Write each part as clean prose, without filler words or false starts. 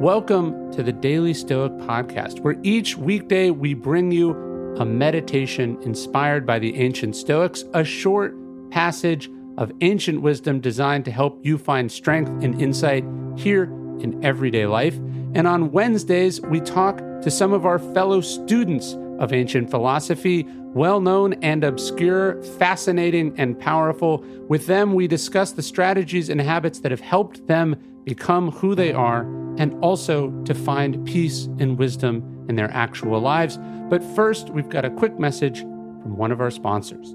Welcome to the Daily Stoic podcast, where each weekday we bring you a meditation inspired by the ancient Stoics, a short passage of ancient wisdom designed to help you find strength and insight here in everyday life. And on Wednesdays, we talk to some of our fellow students of ancient philosophy, well-known and obscure, fascinating and powerful. With them, we discuss the strategies and habits that have helped them become who they are, and also to find peace and wisdom in their actual lives. But first, we've got a quick message from one of our sponsors.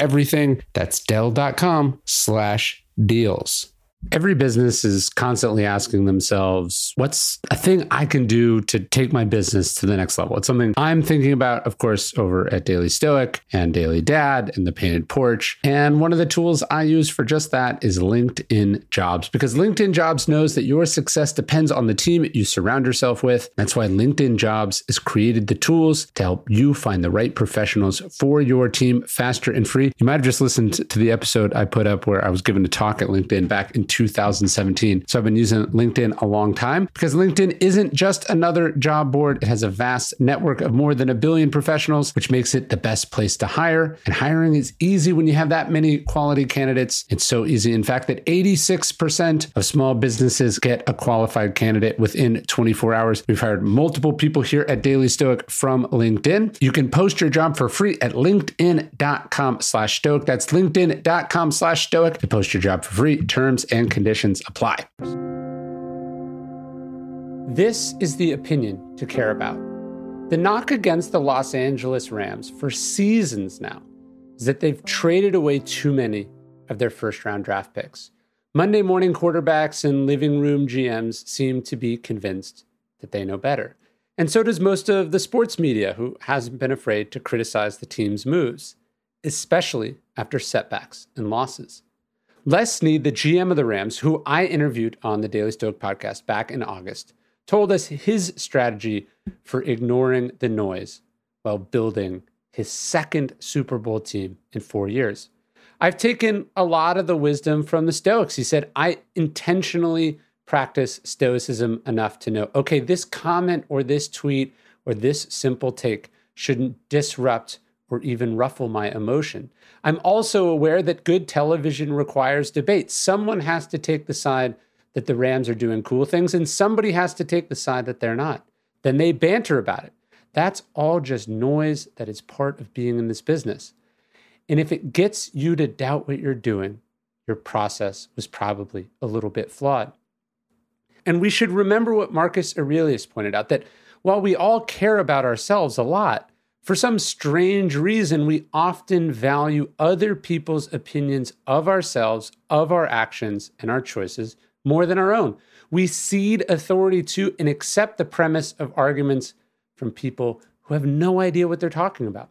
everything. That's Dell.com/deals. Every business is constantly asking themselves, what's a thing I can do to take my business to the next level? It's something I'm thinking about, of course, over at Daily Stoic and Daily Dad and The Painted Porch. And one of the tools I use for just that is LinkedIn Jobs, because LinkedIn Jobs knows that your success depends on the team you surround yourself with. That's why LinkedIn Jobs has created the tools to help you find the right professionals for your team faster and free. You might have just listened to the episode I put up where I was giving a talk at LinkedIn back in 2017. So I've been using LinkedIn a long time, because LinkedIn isn't just another job board. It has a vast network of more than 1 billion professionals, which makes it the best place to hire. And hiring is easy when you have that many quality candidates. It's so easy, in fact, that 86% of small businesses get a qualified candidate within 24 hours. We've hired multiple people here at Daily Stoic from LinkedIn. You can post your job for free at linkedin.com/stoic. That's linkedin.com/stoic to post your job for free. Terms and conditions apply. This is the opinion to care about. The knock against the Los Angeles Rams for seasons now is that they've traded away too many of their first-round draft picks. Monday morning quarterbacks and living room GMs seem to be convinced that they know better. And so does most of the sports media, who hasn't been afraid to criticize the team's moves, especially after setbacks and losses. Les Snead, the GM of the Rams, who I interviewed on the Daily Stoic podcast back in August, told us his strategy for ignoring the noise while building his second Super Bowl team in 4 years. I've taken a lot of the wisdom from the Stoics. He said, I intentionally practice Stoicism enough to know, okay, this comment or this tweet or this simple take shouldn't disrupt or even ruffle my emotion. I'm also aware that good television requires debate. Someone has to take the side that the Rams are doing cool things, and somebody has to take the side that they're not. Then they banter about it. That's all just noise that is part of being in this business. And if it gets you to doubt what you're doing, your process was probably a little bit flawed. And we should remember what Marcus Aurelius pointed out, that while we all care about ourselves a lot, for some strange reason, we often value other people's opinions of ourselves, of our actions, and our choices more than our own. We cede authority to and accept the premise of arguments from people who have no idea what they're talking about.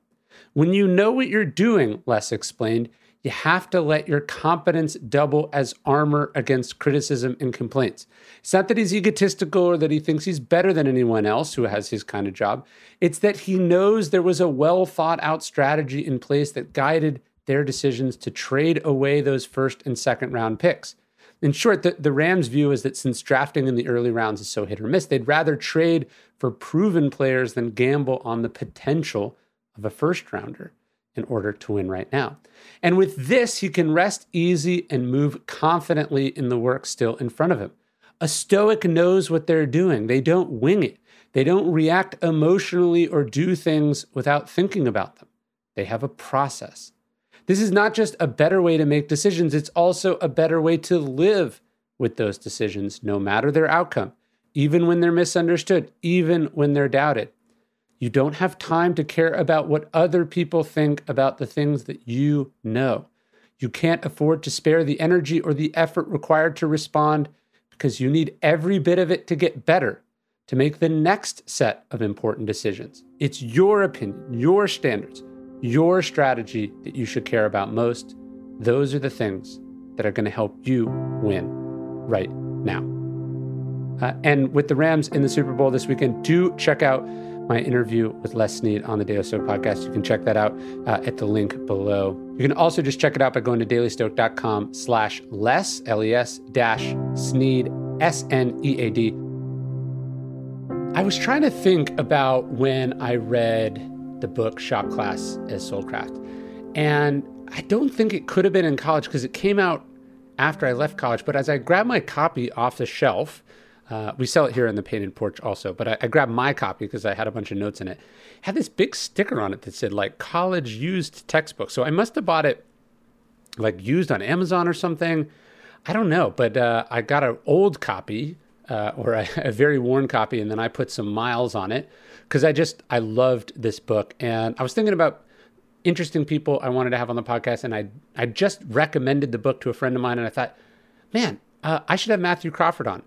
When you know what you're doing, Les explained, you have to let your competence double as armor against criticism and complaints. It's not that he's egotistical or that he thinks he's better than anyone else who has his kind of job. It's that he knows there was a well-thought-out strategy in place that guided their decisions to trade away those first and second-round picks. In short, the Rams' view is that since drafting in the early rounds is so hit or miss, they'd rather trade for proven players than gamble on the potential of a first-rounder in order to win right now. And with this, he can rest easy and move confidently in the work still in front of him. A Stoic knows what they're doing. They don't wing it. They don't react emotionally or do things without thinking about them. They have a process. This is not just a better way to make decisions. It's also a better way to live with those decisions, no matter their outcome, even when they're misunderstood, even when they're doubted. You don't have time to care about what other people think about the things that you know. You can't afford to spare the energy or the effort required to respond, because you need every bit of it to get better. to make the next set of important decisions. It's your opinion, your standards, your strategy that you should care about most. Those are the things that are going to help you win right now. And with the Rams in the Super Bowl this weekend, do check out my interview with Les Snead on the Daily Stoic podcast. You can check that out at the link below. You can also just check it out by going to dailystoic.com/les, LES-Snead, SNEAD. I was trying to think about when I read the book Shop Class as Soulcraft. And I don't think it could have been in college because it came out after I left college. But as I grabbed my copy off the shelf, we sell it here in the Painted Porch also, but I grabbed my copy because I had a bunch of notes in it. Had this big sticker on it that said like college used textbook. So I must have bought it like used on Amazon or something. I don't know, but I got an old copy or a very worn copy, and then I put some miles on it because I loved this book. And I was thinking about interesting people I wanted to have on the podcast, and I just recommended the book to a friend of mine, and I thought, man, I should have Matthew Crawford on.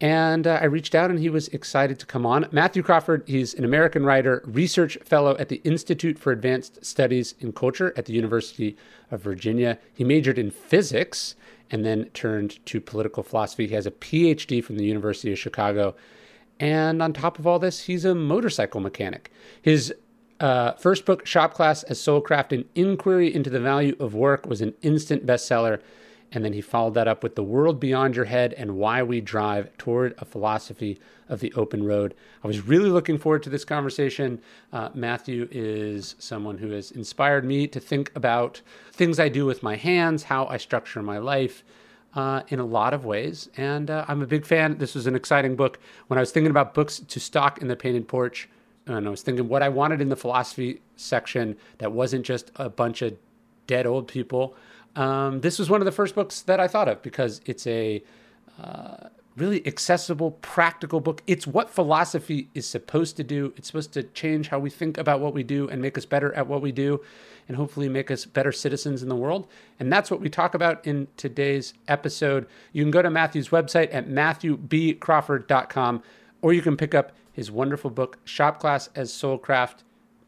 And I reached out, and he was excited to come on. Matthew Crawford, he's an American writer, research fellow at the Institute for Advanced Studies in Culture at the University of Virginia. He majored in physics and then turned to political philosophy. He has a PhD from the University of Chicago. And on top of all this, he's a motorcycle mechanic. His first book, Shop Class as Soulcraft, An Inquiry into the Value of Work, was an instant bestseller. And then he followed that up with The World Beyond Your Head and Why We Drive: Toward a Philosophy of the Open Road. I was really looking forward to this conversation. Matthew is someone who has inspired me to think about things I do with my hands, how I structure my life in a lot of ways. And I'm a big fan. This was an exciting book. When I was thinking about books to stock in the Painted Porch, and I was thinking what I wanted in the philosophy section that wasn't just a bunch of dead old people, this was one of the first books that I thought of because it's a really accessible, practical book. It's what philosophy is supposed to do. It's supposed to change how we think about what we do and make us better at what we do and hopefully make us better citizens in the world. And that's what we talk about in today's episode. You can go to Matthew's website at MatthewBCrawford.com, or you can pick up his wonderful book, Shop Class as Soulcraft,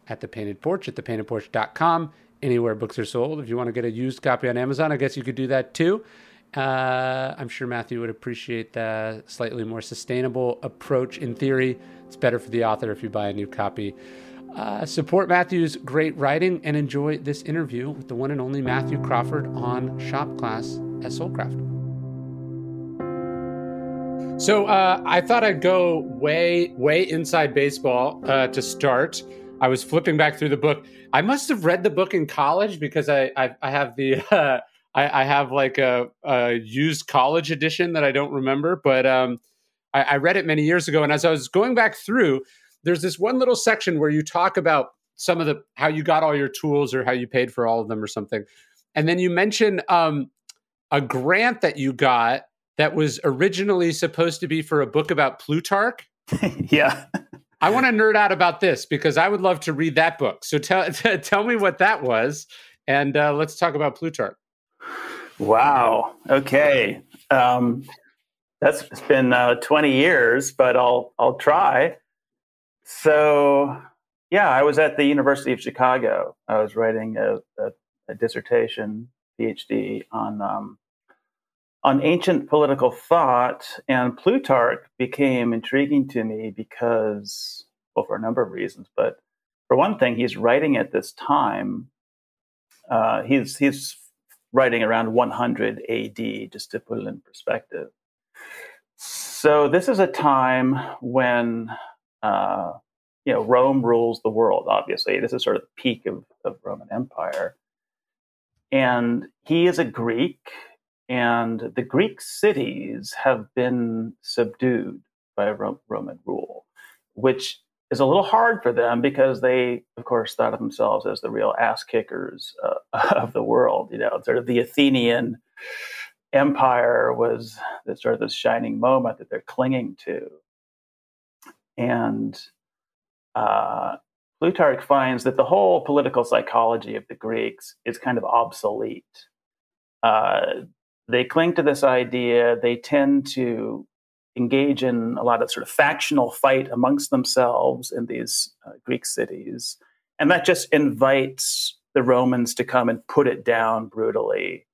at The Painted Porch at ThePaintedPorch.com. Anywhere books are sold. If you want to get a used copy on Amazon, I guess you could do that too. I'm sure Matthew would appreciate the slightly more sustainable approach in theory. It's better for the author if you buy a new copy. Support Matthew's great writing and enjoy this interview with the one and only Matthew Crawford on Shop Class as Soulcraft. So I thought I'd go way inside baseball to start. I was flipping back through the book. I must have read the book in college because I have the I have like a used college edition that I don't remember, but I read it many years ago. And as I was going back through, there's this one little section where you talk about some of the how you got all your tools or how you paid for all of them or something, and then you mention a grant that you got that was originally supposed to be for a book about Plutarch. Yeah. I want to nerd out about this because I would love to read that book. So tell me what that was, and let's talk about Plutarch. Wow. Okay. That's been 20 years, but I'll try. So, yeah, I was at the University of Chicago. I was writing a dissertation, PhD, on ancient political thought, and Plutarch became intriguing to me because, well, for a number of reasons, but for one thing, he's writing at this time. He's writing around 100 AD, just to put it in perspective. So this is a time when, Rome rules the world, obviously. This is sort of the peak of Roman Empire. And he is a Greek. And the Greek cities have been subdued by Roman rule, which is a little hard for them because they, of course, thought of themselves as the real ass kickers of the world. You know, sort of the Athenian Empire was this sort of this shining moment that they're clinging to. And Plutarch finds that the whole political psychology of the Greeks is kind of obsolete. They cling to this idea. They tend to engage in a lot of sort of factional fight amongst themselves in these Greek cities. And that just invites the Romans to come and put it down brutally.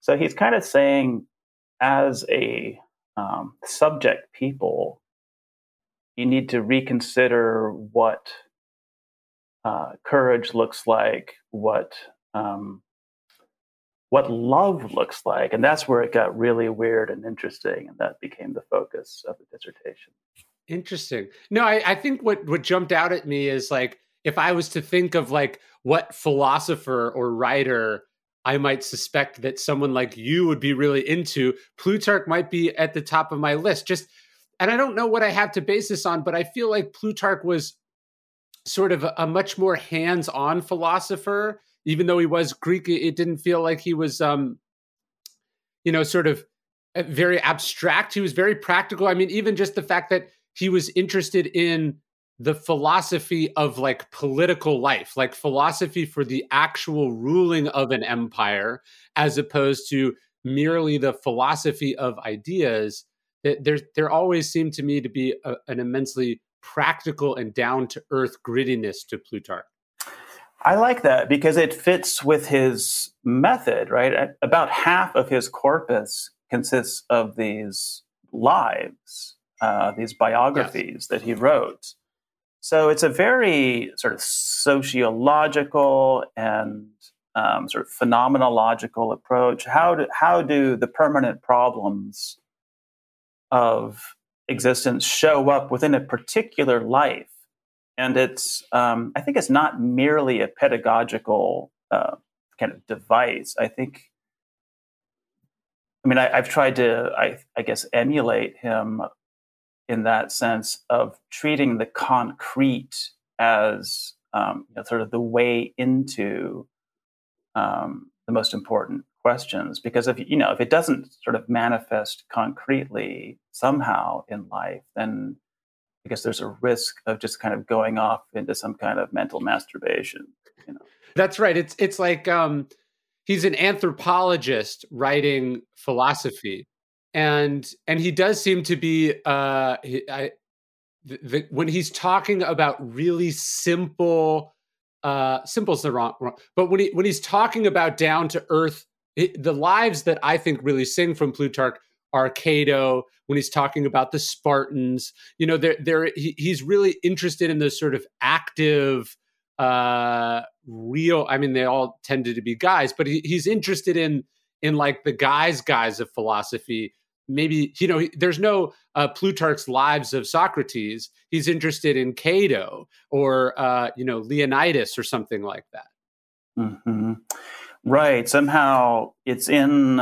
So he's kind of saying, as a subject people, you need to reconsider what courage looks like, what love looks like. And that's where it got really weird and interesting. And that became the focus of the dissertation. Interesting. No, I think what jumped out at me is, like, if I was to think of, like, what philosopher or writer I might suspect that someone like you would be really into, Plutarch might be at the top of my list. And I don't know what I have to base this on, but I feel like Plutarch was sort of a much more hands-on philosopher. Even though he was Greek, it didn't feel like he was, sort of very abstract. He was very practical. I mean, even just the fact that he was interested in the philosophy of, like, political life, like philosophy for the actual ruling of an empire, as opposed to merely the philosophy of ideas. There always seemed to me to be an immensely practical and down-to-earth grittiness to Plutarch. I like that because it fits with his method, right? About half of his corpus consists of these lives, these biographies that he wrote. So it's a very sort of sociological and sort of phenomenological approach. How do the permanent problems of existence show up within a particular life? And it's, I think it's not merely a pedagogical kind of device. I've tried to, I guess, emulate him in that sense of treating the concrete as sort of the way into the most important questions. Because if it doesn't sort of manifest concretely somehow in life, then I guess there's a risk of just kind of going off into some kind of mental masturbation. That's right. It's like he's an anthropologist writing philosophy, and he does seem to be when he's talking about really simple, simple's the wrong. But when he's talking about down to earth, the lives that I think really sing from Plutarch are Cato, when he's talking about the Spartans. He's really interested in those sort of active, real. I mean, they all tended to be guys, but he's interested in like the guys of philosophy. Maybe there's no Plutarch's Lives of Socrates. He's interested in Cato or Leonidas or something like that. Mm-hmm. Right. Somehow it's in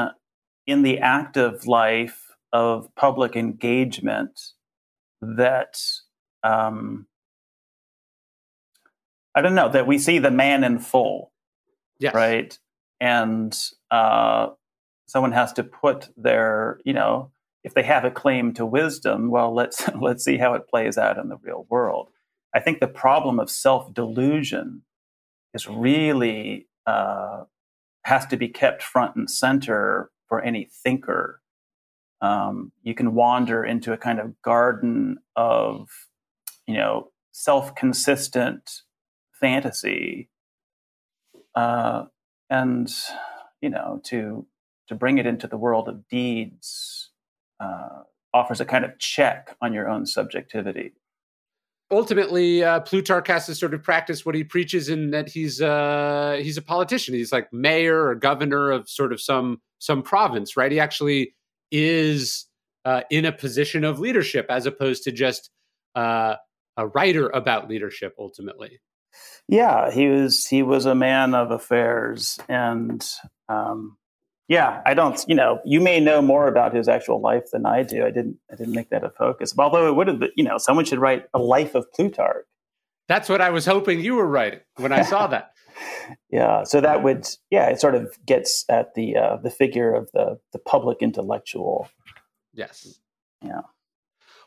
the active life of public engagement that, that we see the man in full, yes. Right? And someone has to put their, if they have a claim to wisdom, well, let's see how it plays out in the real world. I think the problem of self-delusion is really has to be kept front and center for any thinker. You can wander into a kind of garden of, self-consistent fantasy. To bring it into the world of deeds offers a kind of check on your own subjectivity. Ultimately, Plutarch has to sort of practice what he preaches in that he's a politician. He's like mayor or governor of sort of some province, right? He actually is in a position of leadership as opposed to just a writer about leadership, ultimately. Yeah, he was a man of affairs. And you may know more about his actual life than I do. I didn't make that a focus. Although it would have been, someone should write a life of Plutarch. That's what I was hoping you were writing when I saw that. Yeah, so that would, it sort of gets at the figure of the public intellectual. Yes. Yeah.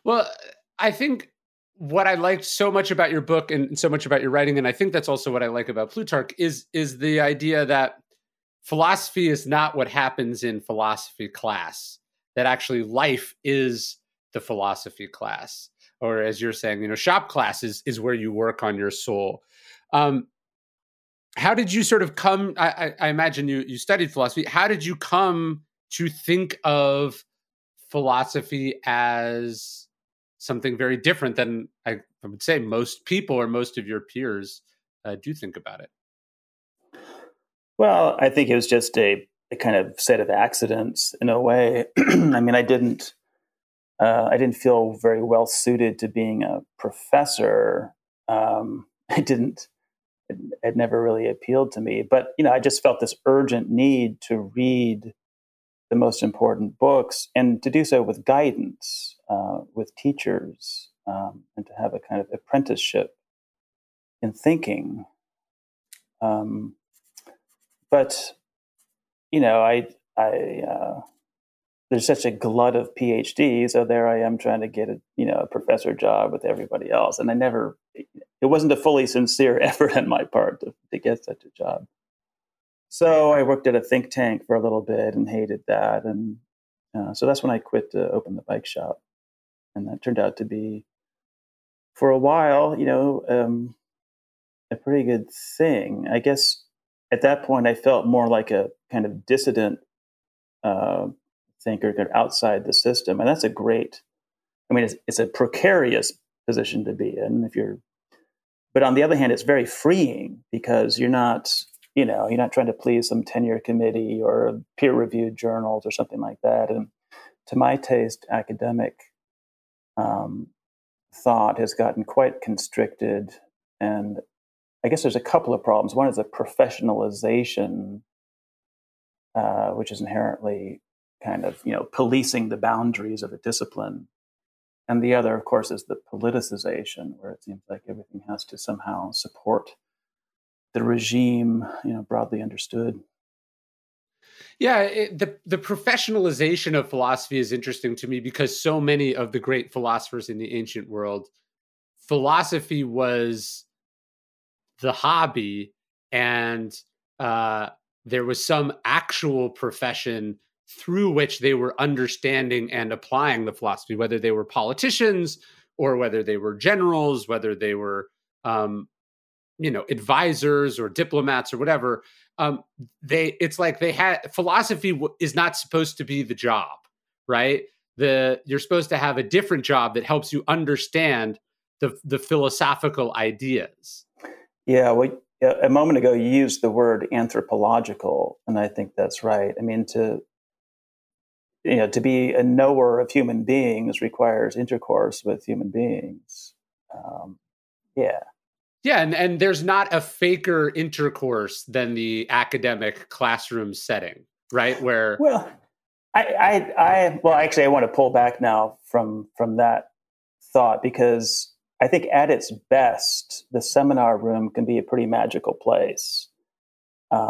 Well, I think what I liked so much about your book and so much about your writing, and I think that's also what I like about Plutarch, is the idea that philosophy is not what happens in philosophy class, that actually life is the philosophy class, or as you're saying, you know, shop class is where you work on your soul. How did you sort of come? I imagine you studied philosophy. How did you come to think of philosophy as something very different than I would say most people or most of your peers do think about it? Well, I think it was just a kind of set of accidents in a way. I mean, I didn't feel very well suited to being a professor. It never really appealed to me, but, you know, I just felt this urgent need to read the most important books and to do so with guidance, with teachers, and to have a kind of apprenticeship in thinking. But, you know, I there's such a glut of PhDs, so there I am trying to get a professor job with everybody else. And it wasn't a fully sincere effort on my part to get such a job. So I worked at a think tank for a little bit and hated that. And so that's when I quit to open the bike shop. And that turned out to be, for a while, you know, a pretty good thing. I guess at that point, I felt more like a kind of dissident thinker outside the system. And that's a great, I mean, it's a precarious position to be in but on the other hand, it's very freeing because you're not trying to please some tenure committee or peer-reviewed journals or something like that. And to my taste, academic thought has gotten quite constricted. And I guess there's a couple of problems. One is the professionalization, which is inherently kind of, you know, policing the boundaries of a discipline. And the other, of course, is the politicization, where it seems like everything has to somehow support the regime, you know, broadly understood. Yeah, the professionalization of philosophy is interesting to me because so many of the great philosophers in the ancient world, philosophy was the hobby, and there was some actual profession through which they were understanding and applying the philosophy, whether they were politicians or whether they were generals, whether they were, advisors or diplomats or whatever. Philosophy is not supposed to be the job, right? You're supposed to have a different job that helps you understand the philosophical ideas. Yeah. Well, a moment ago, you used the word anthropological, and I think that's right. I mean, to be a knower of human beings requires intercourse with human beings. Yeah, and there's not a faker intercourse than the academic classroom setting, right? Where I want to pull back now from that thought, because I think at its best, the seminar room can be a pretty magical place. I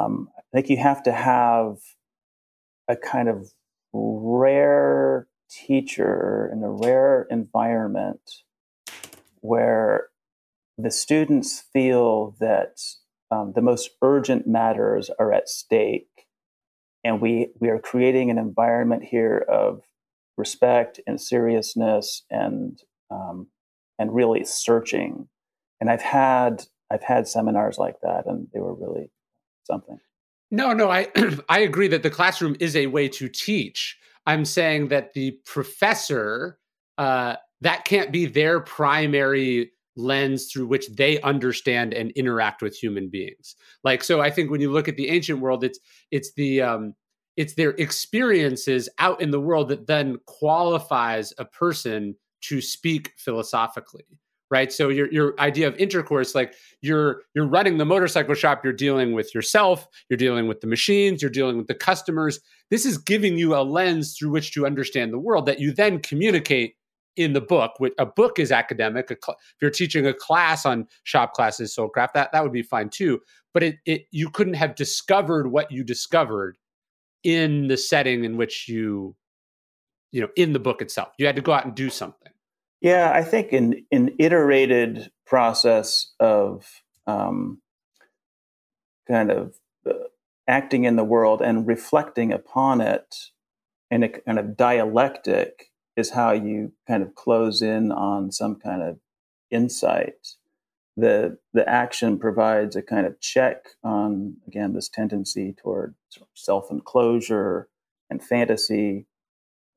think you have to have a kind of rare teacher in a rare environment where the students feel that the most urgent matters are at stake, and we are creating an environment here of respect and seriousness and really searching. And I've had seminars like that, and they were really something. No, I agree that the classroom is a way to teach. I'm saying that the professor, that can't be their primary lens through which they understand and interact with human beings. Like, so I think when you look at the ancient world, it's their experiences out in the world that then qualifies a person to speak philosophically. Right. So your idea of intercourse, like you're running the motorcycle shop, you're dealing with yourself, you're dealing with the machines, you're dealing with the customers. This is giving you a lens through which to understand the world that you then communicate in the book. A book is academic. If you're teaching a class on Shop Class as Soulcraft, that would be fine too. But you couldn't have discovered what you discovered in the setting in which you in the book itself. You had to go out and do something. Yeah, I think an iterated process of kind of acting in the world and reflecting upon it in a kind of dialectic is how you kind of close in on some kind of insight. The action provides a kind of check on, again, this tendency toward self-enclosure and fantasy.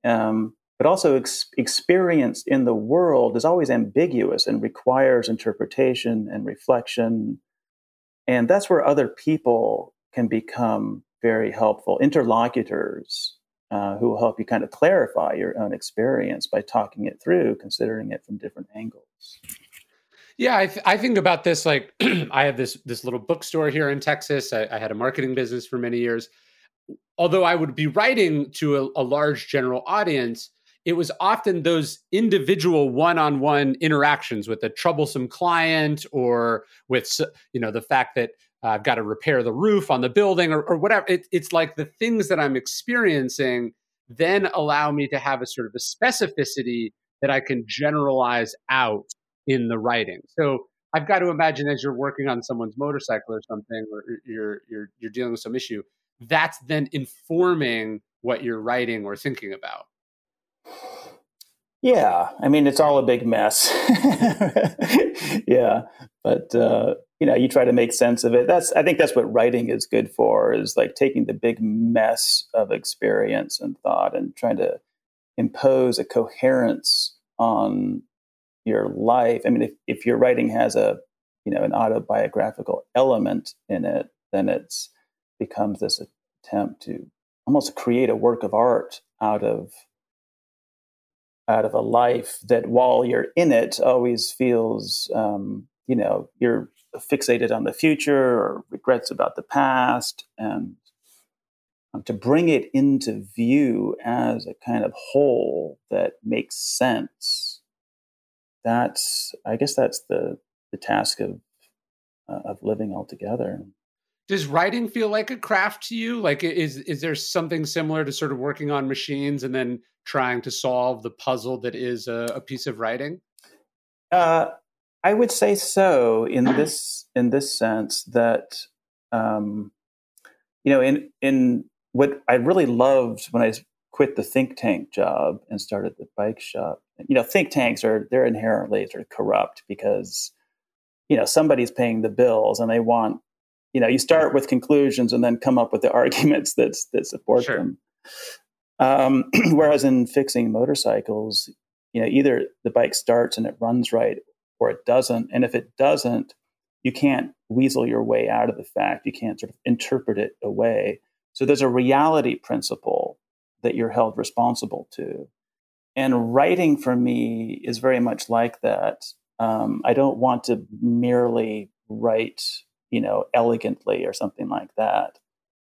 But also experience in the world is always ambiguous and requires interpretation and reflection. And that's where other people can become very helpful interlocutors who will help you kind of clarify your own experience by talking it through, considering it from different angles. Yeah, I think about this like I have this little bookstore here in Texas. I had a marketing business for many years. Although I would be writing to a large general audience, it was often those individual one-on-one interactions with a troublesome client or with, you know, the fact that I've got to repair the roof on the building or whatever. It's like the things that I'm experiencing then allow me to have a sort of a specificity that I can generalize out in the writing. So I've got to imagine as you're working on someone's motorcycle or something, or you're dealing with some issue, that's then informing what you're writing or thinking about. Yeah. I mean, it's all a big mess. Yeah. But, you know, you try to make sense of it. I think that's what writing is good for, is like taking the big mess of experience and thought and trying to impose a coherence on your life. I mean, if your writing has an autobiographical element in it, then it's becomes this attempt to almost create a work of art out of a life that, while you're in it, always feels, you're fixated on the future or regrets about the past, and to bring it into view as a kind of whole that makes sense. That's the task of living altogether. Does writing feel like a craft to you? Like, is there something similar to sort of working on machines and then trying to solve the puzzle that is a piece of writing? I would say so in this sense that, in what I really loved when I quit the think tank job and started the bike shop. You know, think tanks they're inherently sort of corrupt because, you know, somebody's paying the bills and they want, you know, you start with conclusions and then come up with the arguments that support sure. them. Whereas in fixing motorcycles, you know, either the bike starts and it runs right or it doesn't. And if it doesn't, you can't weasel your way out of the fact. You can't sort of interpret it away. So there's a reality principle that you're held responsible to. And writing for me is very much like that. I don't want to merely write, you know, elegantly or something like that,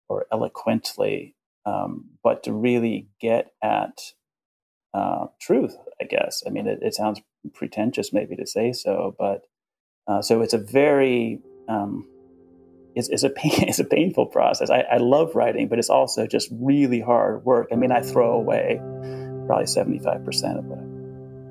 or eloquently, but to really get at truth, I guess. I mean, it sounds pretentious maybe to say so, but so it's a very, it's a painful process. I love writing, but it's also just really hard work. I mean, I throw away probably 75% of it.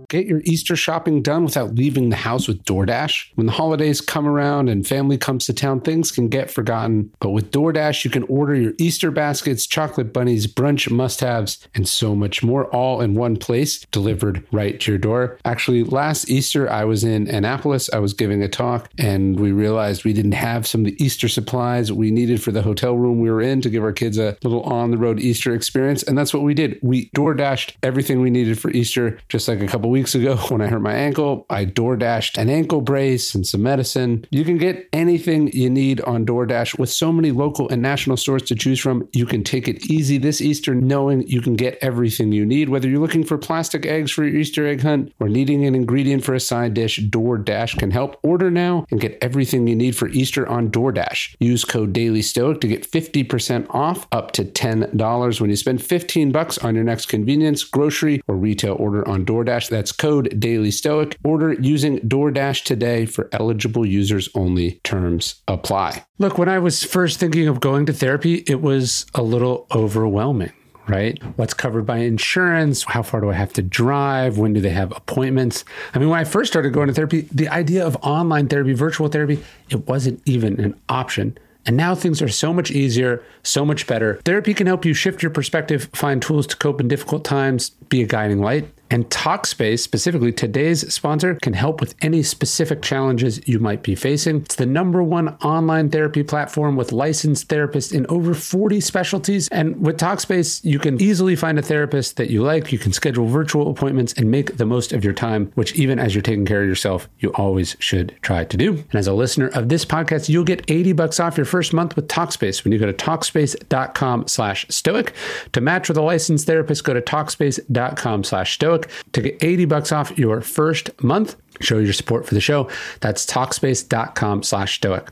Get your Easter shopping done without leaving the house with DoorDash. When the holidays come around and family comes to town, things can get forgotten. But with DoorDash, you can order your Easter baskets, chocolate bunnies, brunch must-haves, and so much more all in one place, delivered right to your door. Actually, last Easter, I was in Annapolis. I was giving a talk, and we realized we didn't have some of the Easter supplies we needed for the hotel room we were in to give our kids a little on-the-road Easter experience. And that's what we did. We DoorDashed everything we needed for Easter, just like a couple weeks ago when I hurt my ankle, I DoorDashed an ankle brace and some medicine. You can get anything you need on DoorDash. With so many local and national stores to choose from, you can take it easy this Easter knowing you can get everything you need. Whether you're looking for plastic eggs for your Easter egg hunt or needing an ingredient for a side dish, DoorDash can help. Order now and get everything you need for Easter on DoorDash. Use code DailyStoic to get 50% off up to $10 when you spend $15 on your next convenience, grocery, or retail order on DoorDash. That's code Daily Stoic. Order using DoorDash today for eligible users only. Terms apply. Look, when I was first thinking of going to therapy, it was a little overwhelming, right? What's covered by insurance? How far do I have to drive? When do they have appointments? I mean, when I first started going to therapy, the idea of online therapy, virtual therapy, it wasn't even an option. And now things are so much easier, so much better. Therapy can help you shift your perspective, find tools to cope in difficult times, be a guiding light, And Talkspace, specifically today's sponsor, can help with any specific challenges you might be facing. It's the #1 online therapy platform with licensed therapists in over 40 specialties. And with Talkspace, you can easily find a therapist that you like. You can schedule virtual appointments and make the most of your time, which even as you're taking care of yourself, you always should try to do. And as a listener of this podcast, you'll get $80 off your first month with Talkspace when you go to Talkspace.com/Stoic. To match with a licensed therapist, go to Talkspace.com/Stoic to get $80 off your first month. Show your support for the show. That's Talkspace.com/Stoic.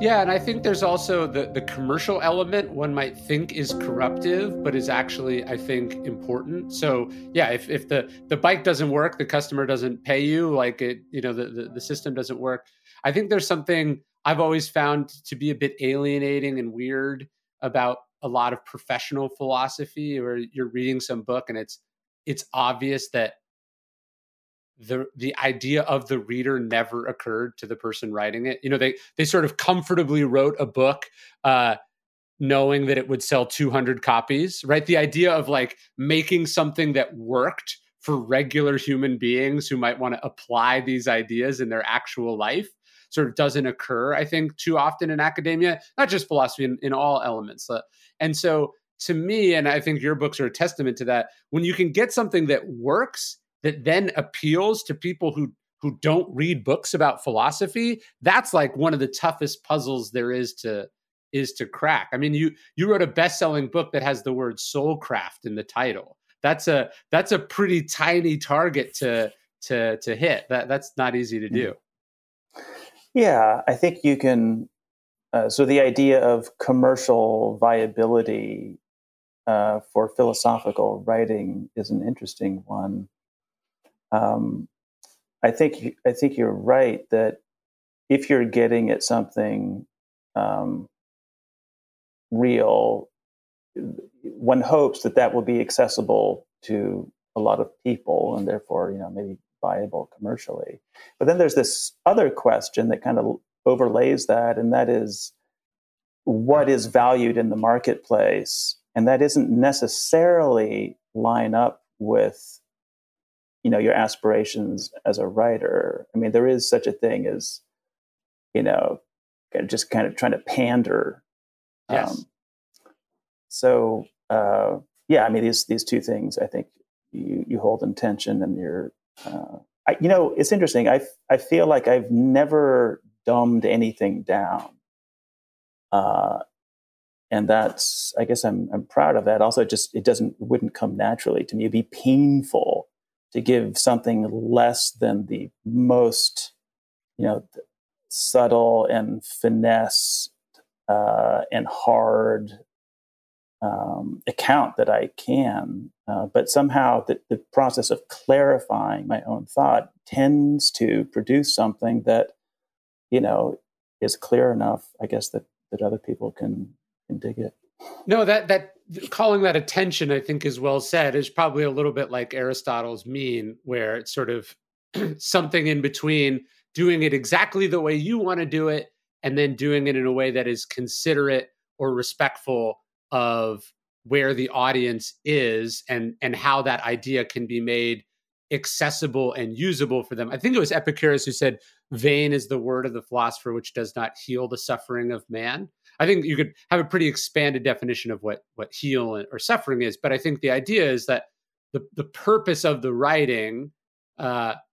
Yeah, and I think there's also the commercial element one might think is corruptive, but is actually, I think, important. So yeah, if the bike doesn't work, the customer doesn't pay you, like it, you know, the system doesn't work. I think there's something I've always found to be a bit alienating and weird about a lot of professional philosophy, where you're reading some book and it's obvious that the idea of the reader never occurred to the person writing it. You know, they sort of comfortably wrote a book knowing that it would sell 200 copies, right? The idea of like making something that worked for regular human beings who might want to apply these ideas in their actual life sort of doesn't occur, I think, too often in academia, not just philosophy, in all elements. And so to me, and I think your books are a testament to that, when you can get something that works that then appeals to people who don't read books about philosophy, that's like one of the toughest puzzles there is to crack. I mean, you wrote a best-selling book that has the word soulcraft in the title. That's a pretty tiny target to hit. That's not easy to do. Yeah, I think you can. So the idea of commercial viability for philosophical writing is an interesting one. I think you're right that if you're getting at something real, one hopes that will be accessible to a lot of people and therefore, you know, maybe viable commercially. But then there's this other question that kind of overlays that, and that is what is valued in the marketplace, and that isn't necessarily line up with, you know, your aspirations as a writer. I mean, there is such a thing as, you know, just kind of trying to pander. Yes. I mean, these two things, I think you hold in tension, and you're, you know, it's interesting. I feel like I've never dumbed anything down. And that's, I guess I'm proud of that. Also, it wouldn't come naturally to me. It'd be painful to give something less than the most, you know, subtle and finesse and hard account that I can. But somehow the process of clarifying my own thought tends to produce something that, you know, is clear enough, I guess, that other people can dig it. No, that calling that attention, I think, is well said. Is probably a little bit like Aristotle's mean, where it's sort of something in between doing it exactly the way you want to do it, and then doing it in a way that is considerate or respectful of where the audience is and how that idea can be made accessible and usable for them. I think it was Epicurus who said, "Vain is the word of the philosopher which does not heal the suffering of man." I think you could have a pretty expanded definition of what heal or suffering is, but I think the idea is that the purpose of the writing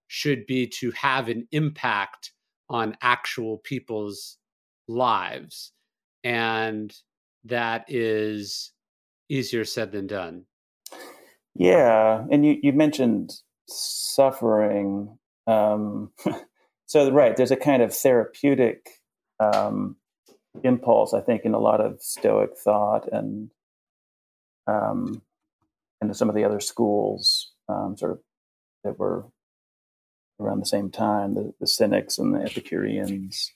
should be to have an impact on actual people's lives, and that is easier said than done. Yeah, and you mentioned suffering. So right, there's a kind of therapeutic impulse, I think, in a lot of Stoic thought and some of the other schools sort of that were around the same time, the Cynics and the Epicureans.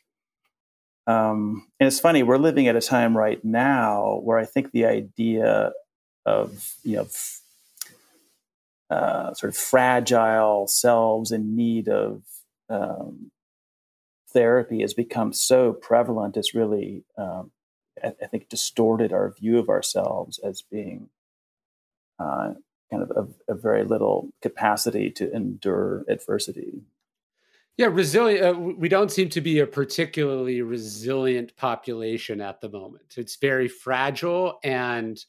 And it's funny, we're living at a time right now where I think the idea of, you know, sort of fragile selves in need of therapy has become so prevalent. It's really, I think, distorted our view of ourselves as being kind of a very little capacity to endure adversity. Yeah, resilient. We don't seem to be a particularly resilient population at the moment. It's very fragile and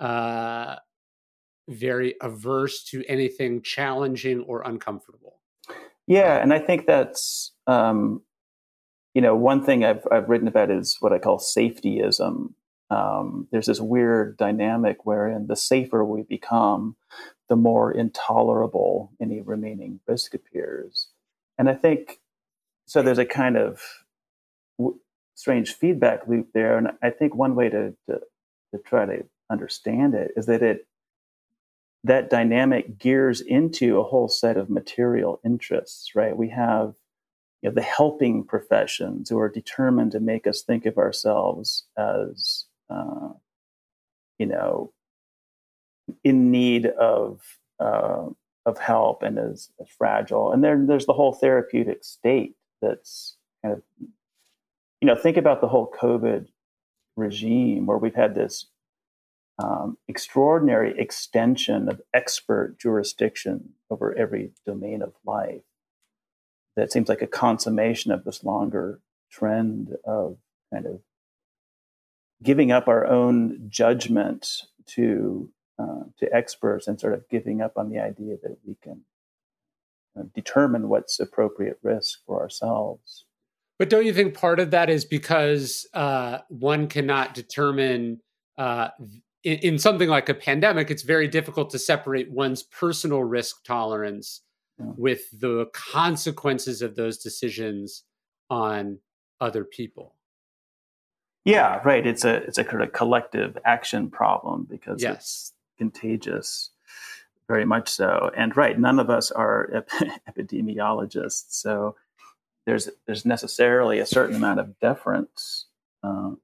very averse to anything challenging or uncomfortable. Yeah, and I think that's one thing I've written about is what I call safetyism. There's this weird dynamic wherein the safer we become, the more intolerable any remaining risk appears. And I think, so there's a kind of strange feedback loop there. And I think one way to try to understand it is that that dynamic gears into a whole set of material interests, right? We have the helping professions who are determined to make us think of ourselves as, in need of help and is fragile. And there's the whole therapeutic state that's kind of, think about the whole COVID regime where we've had this extraordinary extension of expert jurisdiction over every domain of life. That seems like a consummation of this longer trend of kind of giving up our own judgment to experts and sort of giving up on the idea that we can determine what's appropriate risk for ourselves. But don't you think part of that is because one cannot determine, in something like a pandemic, it's very difficult to separate one's personal risk tolerance with the consequences of those decisions on other people? Yeah, right. It's a kind of collective action problem because it's contagious, very much so. And right, none of us are epidemiologists, so there's necessarily a certain amount of deference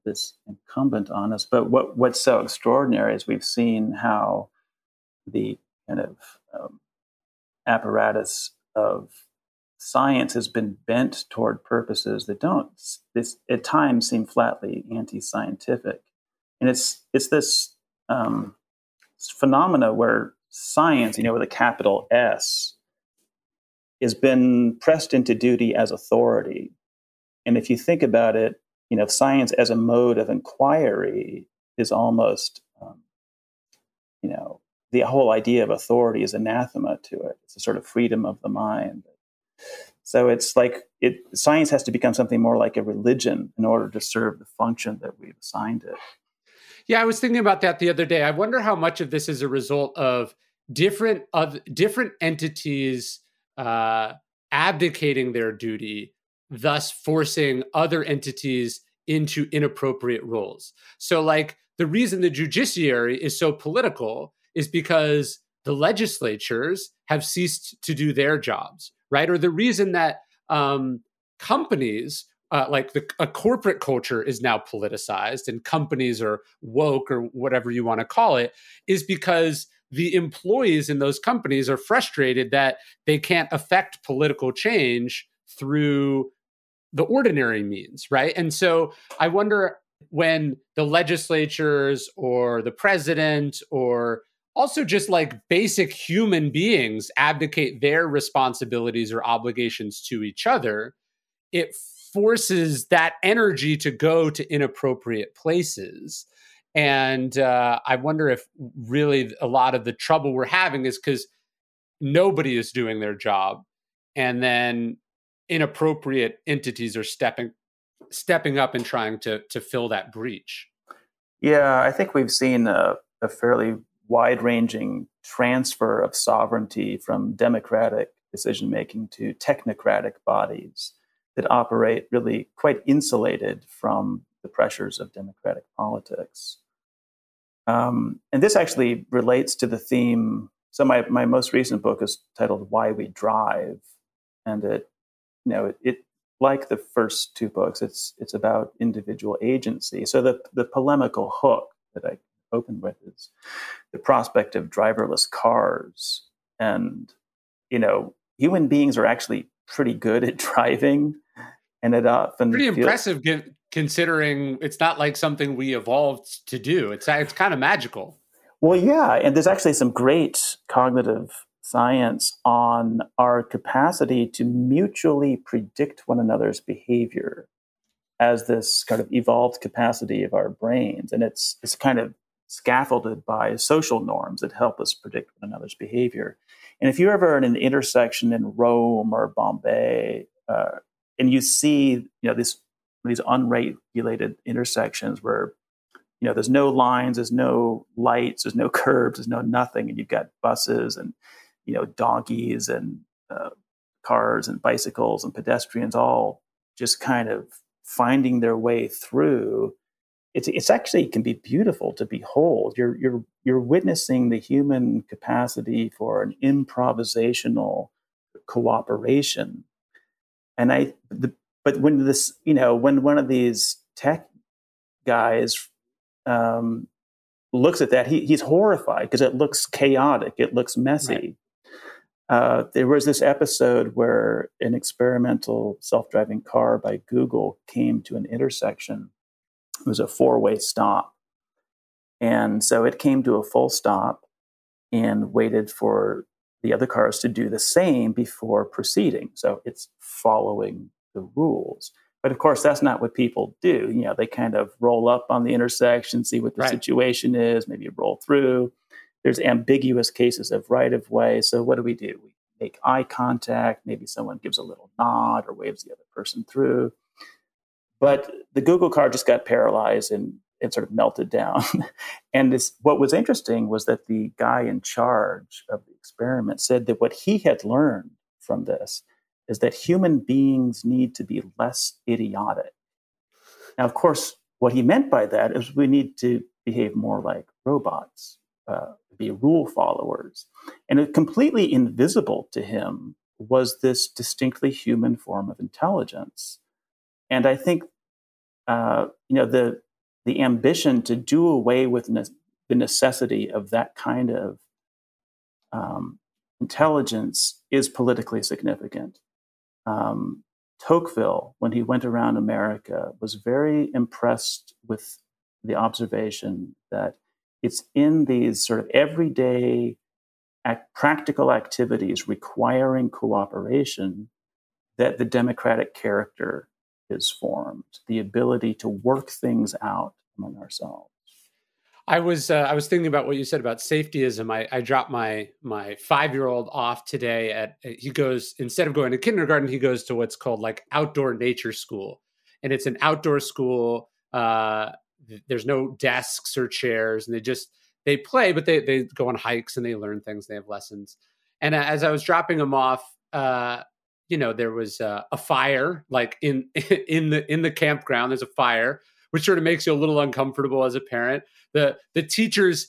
that's incumbent on us. But what's so extraordinary is we've seen how the kind of apparatus of science has been bent toward purposes that at times seem flatly anti-scientific. And it's this phenomena where science, with a capital S, has been pressed into duty as authority. And if you think about it, science as a mode of inquiry is almost, the whole idea of authority is anathema to it. It's a sort of freedom of the mind. So it's like science has to become something more like a religion in order to serve the function that we've assigned it. Yeah, I was thinking about that the other day. I wonder how much of this is a result of different entities abdicating their duty, thus forcing other entities into inappropriate roles. So like the reason the judiciary is so political is because the legislatures have ceased to do their jobs, right? Or the reason that companies, like a corporate culture is now politicized and companies are woke or whatever you want to call it, is because the employees in those companies are frustrated that they can't affect political change through the ordinary means, right? And so I wonder when the legislatures or the president or also just like basic human beings abdicate their responsibilities or obligations to each other, it forces that energy to go to inappropriate places. And I wonder if really a lot of the trouble we're having is because nobody is doing their job. And then inappropriate entities are stepping up and trying to fill that breach. Yeah, I think we've seen a fairly wide-ranging transfer of sovereignty from democratic decision-making to technocratic bodies that operate really quite insulated from the pressures of democratic politics. And this actually relates to the theme. So my most recent book is titled Why We Drive. And it like the first two books, it's about individual agency. So the polemical hook that I open with is the prospect of driverless cars. And, human beings are actually pretty good at driving. And it often pretty impressive considering it's not like something we evolved to do. It's kind of magical. Well, yeah. And there's actually some great cognitive science on our capacity to mutually predict one another's behavior as this kind of evolved capacity of our brains. And it's kind of scaffolded by social norms that help us predict one another's behavior. And if you're ever at an intersection in Rome or Bombay, and you see, these unregulated intersections where, there's no lines, there's no lights, there's no curbs, there's no nothing, and you've got buses and, donkeys and cars and bicycles and pedestrians all just kind of finding their way through. It's actually can be beautiful to behold. You're witnessing the human capacity for an improvisational cooperation, and but when this when one of these tech guys looks at that, he's horrified because it looks chaotic, it looks messy. Right. There was this episode where an experimental self-driving car by Google came to an intersection. It was a four-way stop. And so it came to a full stop and waited for the other cars to do the same before proceeding. So it's following the rules. But of course, that's not what people do. They kind of roll up on the intersection, see what the right situation is, maybe roll through. There's ambiguous cases of right-of-way. So what do? We make eye contact. Maybe someone gives a little nod or waves the other person through. But the Google car just got paralyzed and sort of melted down. And what was interesting was that the guy in charge of the experiment said that what he had learned from this is that human beings need to be less idiotic. Now, of course, what he meant by that is we need to behave more like robots, be rule followers. And completely invisible to him was this distinctly human form of intelligence. And I think, the ambition to do away with the necessity of that kind of intelligence is politically significant. Tocqueville, when he went around America, was very impressed with the observation that it's in these sort of everyday practical activities requiring cooperation that the democratic character is formed, the ability to work things out among ourselves. I was thinking about what you said about safetyism. I dropped my 5-year-old off today instead of going to kindergarten, he goes to what's called like outdoor nature school. And it's an outdoor school. There's no desks or chairs, and they play, but they go on hikes and they learn things. They have lessons. And as I was dropping him off, there was a fire, like in the campground. There's a fire, which sort of makes you a little uncomfortable as a parent. The teacher's,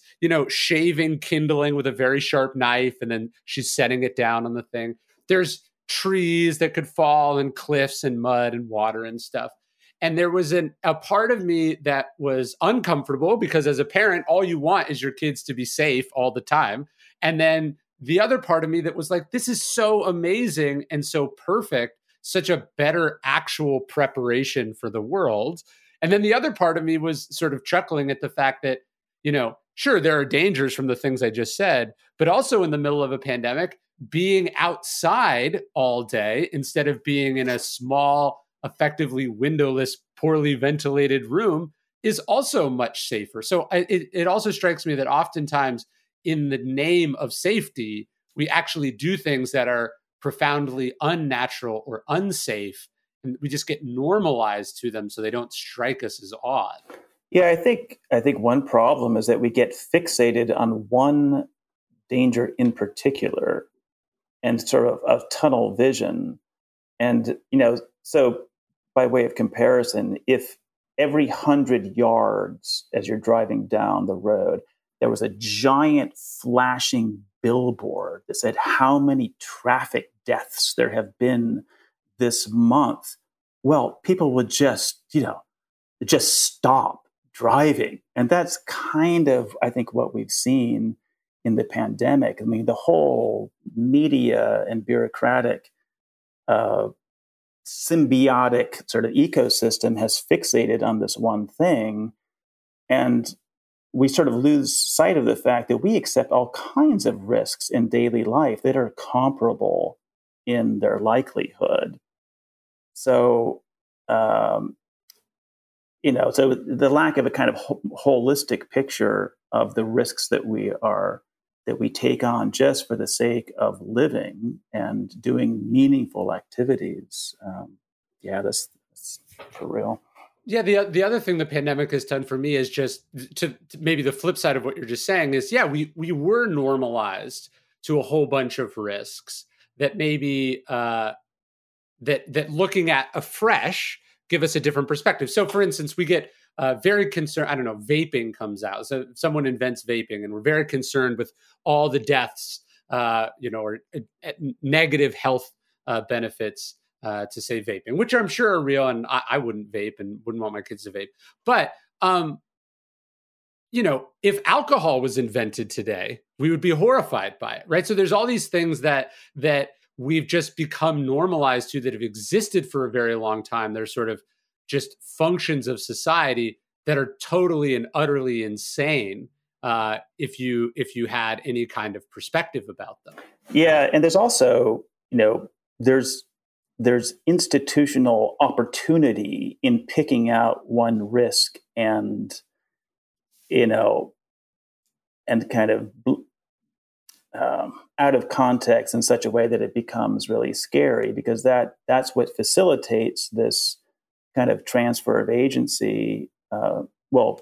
shaving kindling with a very sharp knife, and then she's setting it down on the thing. There's trees that could fall, and cliffs, and mud, and water, and stuff. And there was a part of me that was uncomfortable because, as a parent, all you want is your kids to be safe all the time, and then the other part of me that was like, this is so amazing and so perfect, such a better actual preparation for the world. And then the other part of me was sort of chuckling at the fact that, sure, there are dangers from the things I just said, but also in the middle of a pandemic, being outside all day instead of being in a small, effectively windowless, poorly ventilated room is also much safer. So it also strikes me that oftentimes, in the name of safety, we actually do things that are profoundly unnatural or unsafe, and we just get normalized to them so they don't strike us as odd. Yeah, I think one problem is that we get fixated on one danger in particular and sort of tunnel vision. And, so by way of comparison, if every 100 yards as you're driving down the road, there was a giant flashing billboard that said how many traffic deaths there have been this month, well, people would just stop driving. And that's kind of, I think, what we've seen in the pandemic. I mean, the whole media and bureaucratic symbiotic sort of ecosystem has fixated on this one thing. And we sort of lose sight of the fact that we accept all kinds of risks in daily life that are comparable in their likelihood. So, so the lack of a kind of holistic picture of the risks that we take on just for the sake of living and doing meaningful activities. That's for real. Yeah, the other thing the pandemic has done for me is just to maybe the flip side of what you're just saying is, we were normalized to a whole bunch of risks that maybe that looking at afresh give us a different perspective. So, for instance, we get very concerned. I don't know, vaping comes out. So someone invents vaping, and we're very concerned with all the deaths, or negative health benefits to say vaping, which I'm sure are real, and I wouldn't vape and wouldn't want my kids to vape. But, if alcohol was invented today, we would be horrified by it, right? So there's all these things that we've just become normalized to that have existed for a very long time. They're sort of just functions of society that are totally and utterly insane if you had any kind of perspective about them. Yeah, and there's also, there's institutional opportunity in picking out one risk and kind of out of context in such a way that it becomes really scary, because that's what facilitates this kind of transfer of agency, both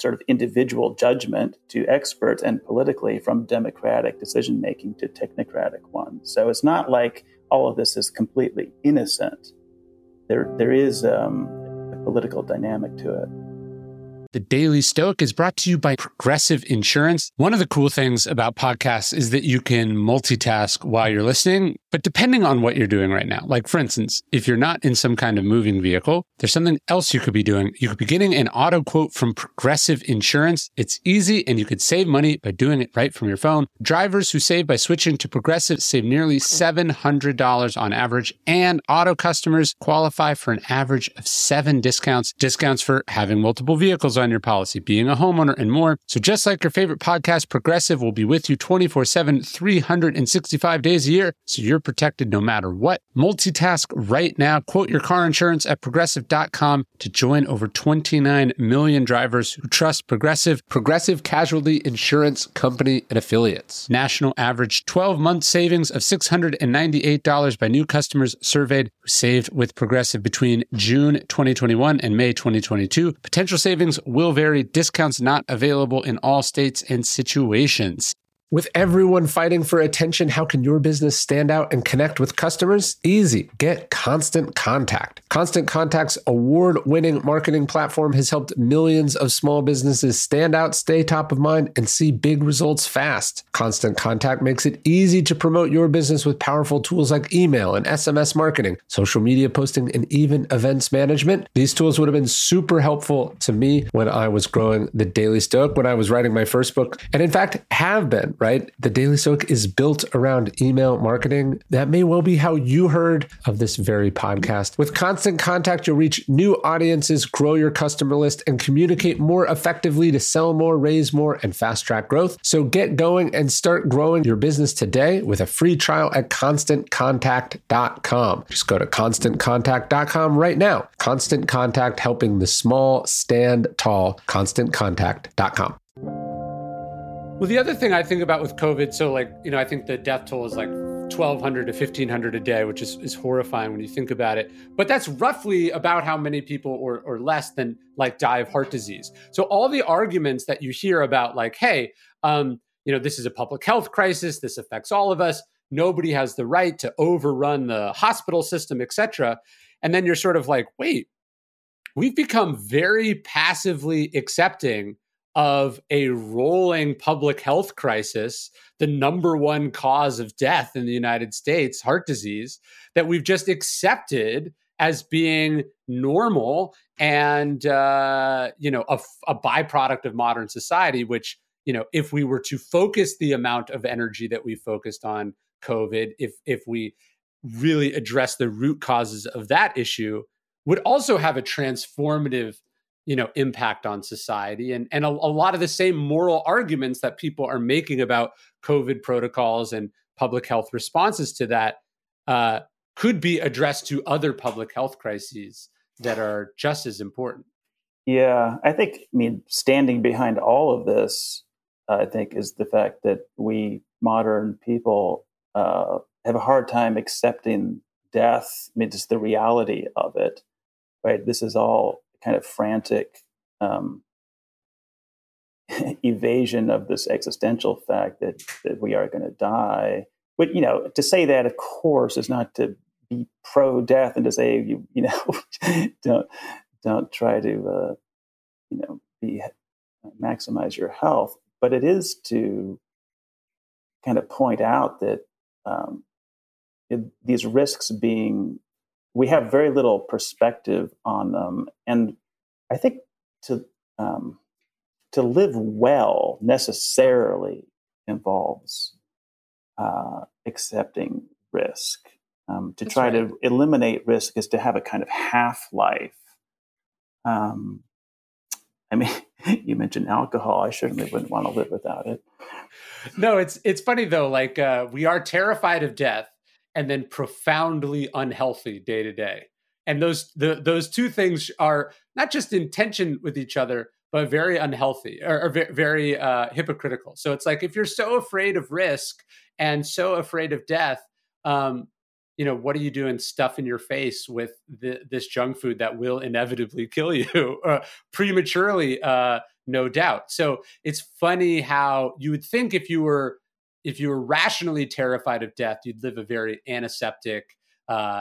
sort of individual judgment to experts and politically from democratic decision-making to technocratic ones. So it's not like all of this is completely innocent. There is a political dynamic to it. The Daily Stoic is brought to you by Progressive Insurance. One of the cool things about podcasts is that you can multitask while you're listening, but depending on what you're doing right now, like for instance, if you're not in some kind of moving vehicle, there's something else you could be doing. You could be getting an auto quote from Progressive Insurance. It's easy, and you could save money by doing it right from your phone. Drivers who save by switching to Progressive save nearly $700 on average, and auto customers qualify for an average of 7 discounts. Discounts for having multiple vehicles on your policy, being a homeowner, and more. So just like your favorite podcast, Progressive will be with you 24/7, 365 days a year, so you're protected no matter what. Multitask right now. Quote your car insurance at progressive.com to join over 29 million drivers who trust Progressive. Progressive Casualty Insurance Company and Affiliates. National average 12-month savings of $698 by new customers surveyed who saved with Progressive between June 2021 and May 2022. Potential savings will vary. Discounts not available in all states and situations. With everyone fighting for attention, how can your business stand out and connect with customers? Easy. Get Constant Contact. Constant Contact's award-winning marketing platform has helped millions of small businesses stand out, stay top of mind, and see big results fast. Constant Contact makes it easy to promote your business with powerful tools like email and SMS marketing, social media posting, and even events management. These tools would have been super helpful to me when I was growing the Daily Stoic, when I was writing my first book, and in fact, have been. Right? The Daily Stoic is built around email marketing. That may well be how you heard of this very podcast. With Constant Contact, you'll reach new audiences, grow your customer list, and communicate more effectively to sell more, raise more, and fast track growth. So get going and start growing your business today with a free trial at ConstantContact.com. Just go to ConstantContact.com right now. Constant Contact, helping the small stand tall. ConstantContact.com. Well, the other thing I think about with COVID, so I think the death toll is like 1,200 to 1,500 a day, which is horrifying when you think about it. But that's roughly about how many people or less than die of heart disease. So all the arguments that you hear about this is a public health crisis, this affects all of us, nobody has the right to overrun the hospital system, et cetera. And then you're sort of like, wait, we've become very passively accepting of a rolling public health crisis, the number one cause of death in the United States, heart disease, that we've just accepted as being normal and, a byproduct of modern society, which, if we were to focus the amount of energy that we focused on COVID, if we really address the root causes of that issue, would also have a transformative impact on society. And a lot of the same moral arguments that people are making about COVID protocols and public health responses to that could be addressed to other public health crises that are just as important. Yeah, I think, standing behind all of this, I think, is the fact that we modern people have a hard time accepting death. Just the reality of it, right? This is all kind of frantic evasion of this existential fact that we are going to die. But, to say that, of course, is not to be pro-death and to say, don't try to, maximize your health. But it is to kind of point out that these risks we have very little perspective on them. And I think to live well necessarily involves accepting risk. To That's try right. to eliminate risk is to have a kind of half-life. You mentioned alcohol. I certainly wouldn't want to live without it. No, it's funny though. Like we are terrified of death, and then profoundly unhealthy day to day. And those two things are not just in tension with each other, but very unhealthy or very hypocritical. So it's like if you're so afraid of risk and so afraid of death, what are you doing stuff in your face with this junk food that will inevitably kill you prematurely, no doubt. So it's funny how you would think if you were rationally terrified of death, you'd live a very antiseptic,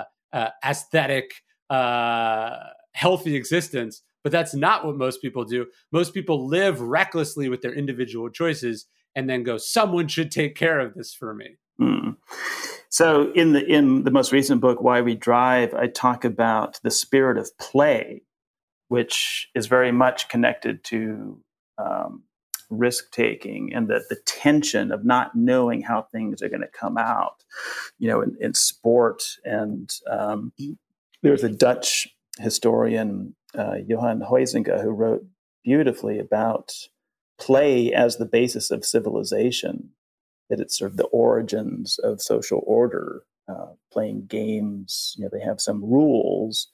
aesthetic, healthy existence. But that's not what most people do. Most people live recklessly with their individual choices and then go, someone should take care of this for me. Mm. So in the most recent book, Why We Drive, I talk about the spirit of play, which is very much connected to risk-taking and the tension of not knowing how things are going to come out, in sport. And there's a Dutch historian, Johan Huizinga, who wrote beautifully about play as the basis of civilization, that it's sort of the origins of social order, playing games. They have some rules,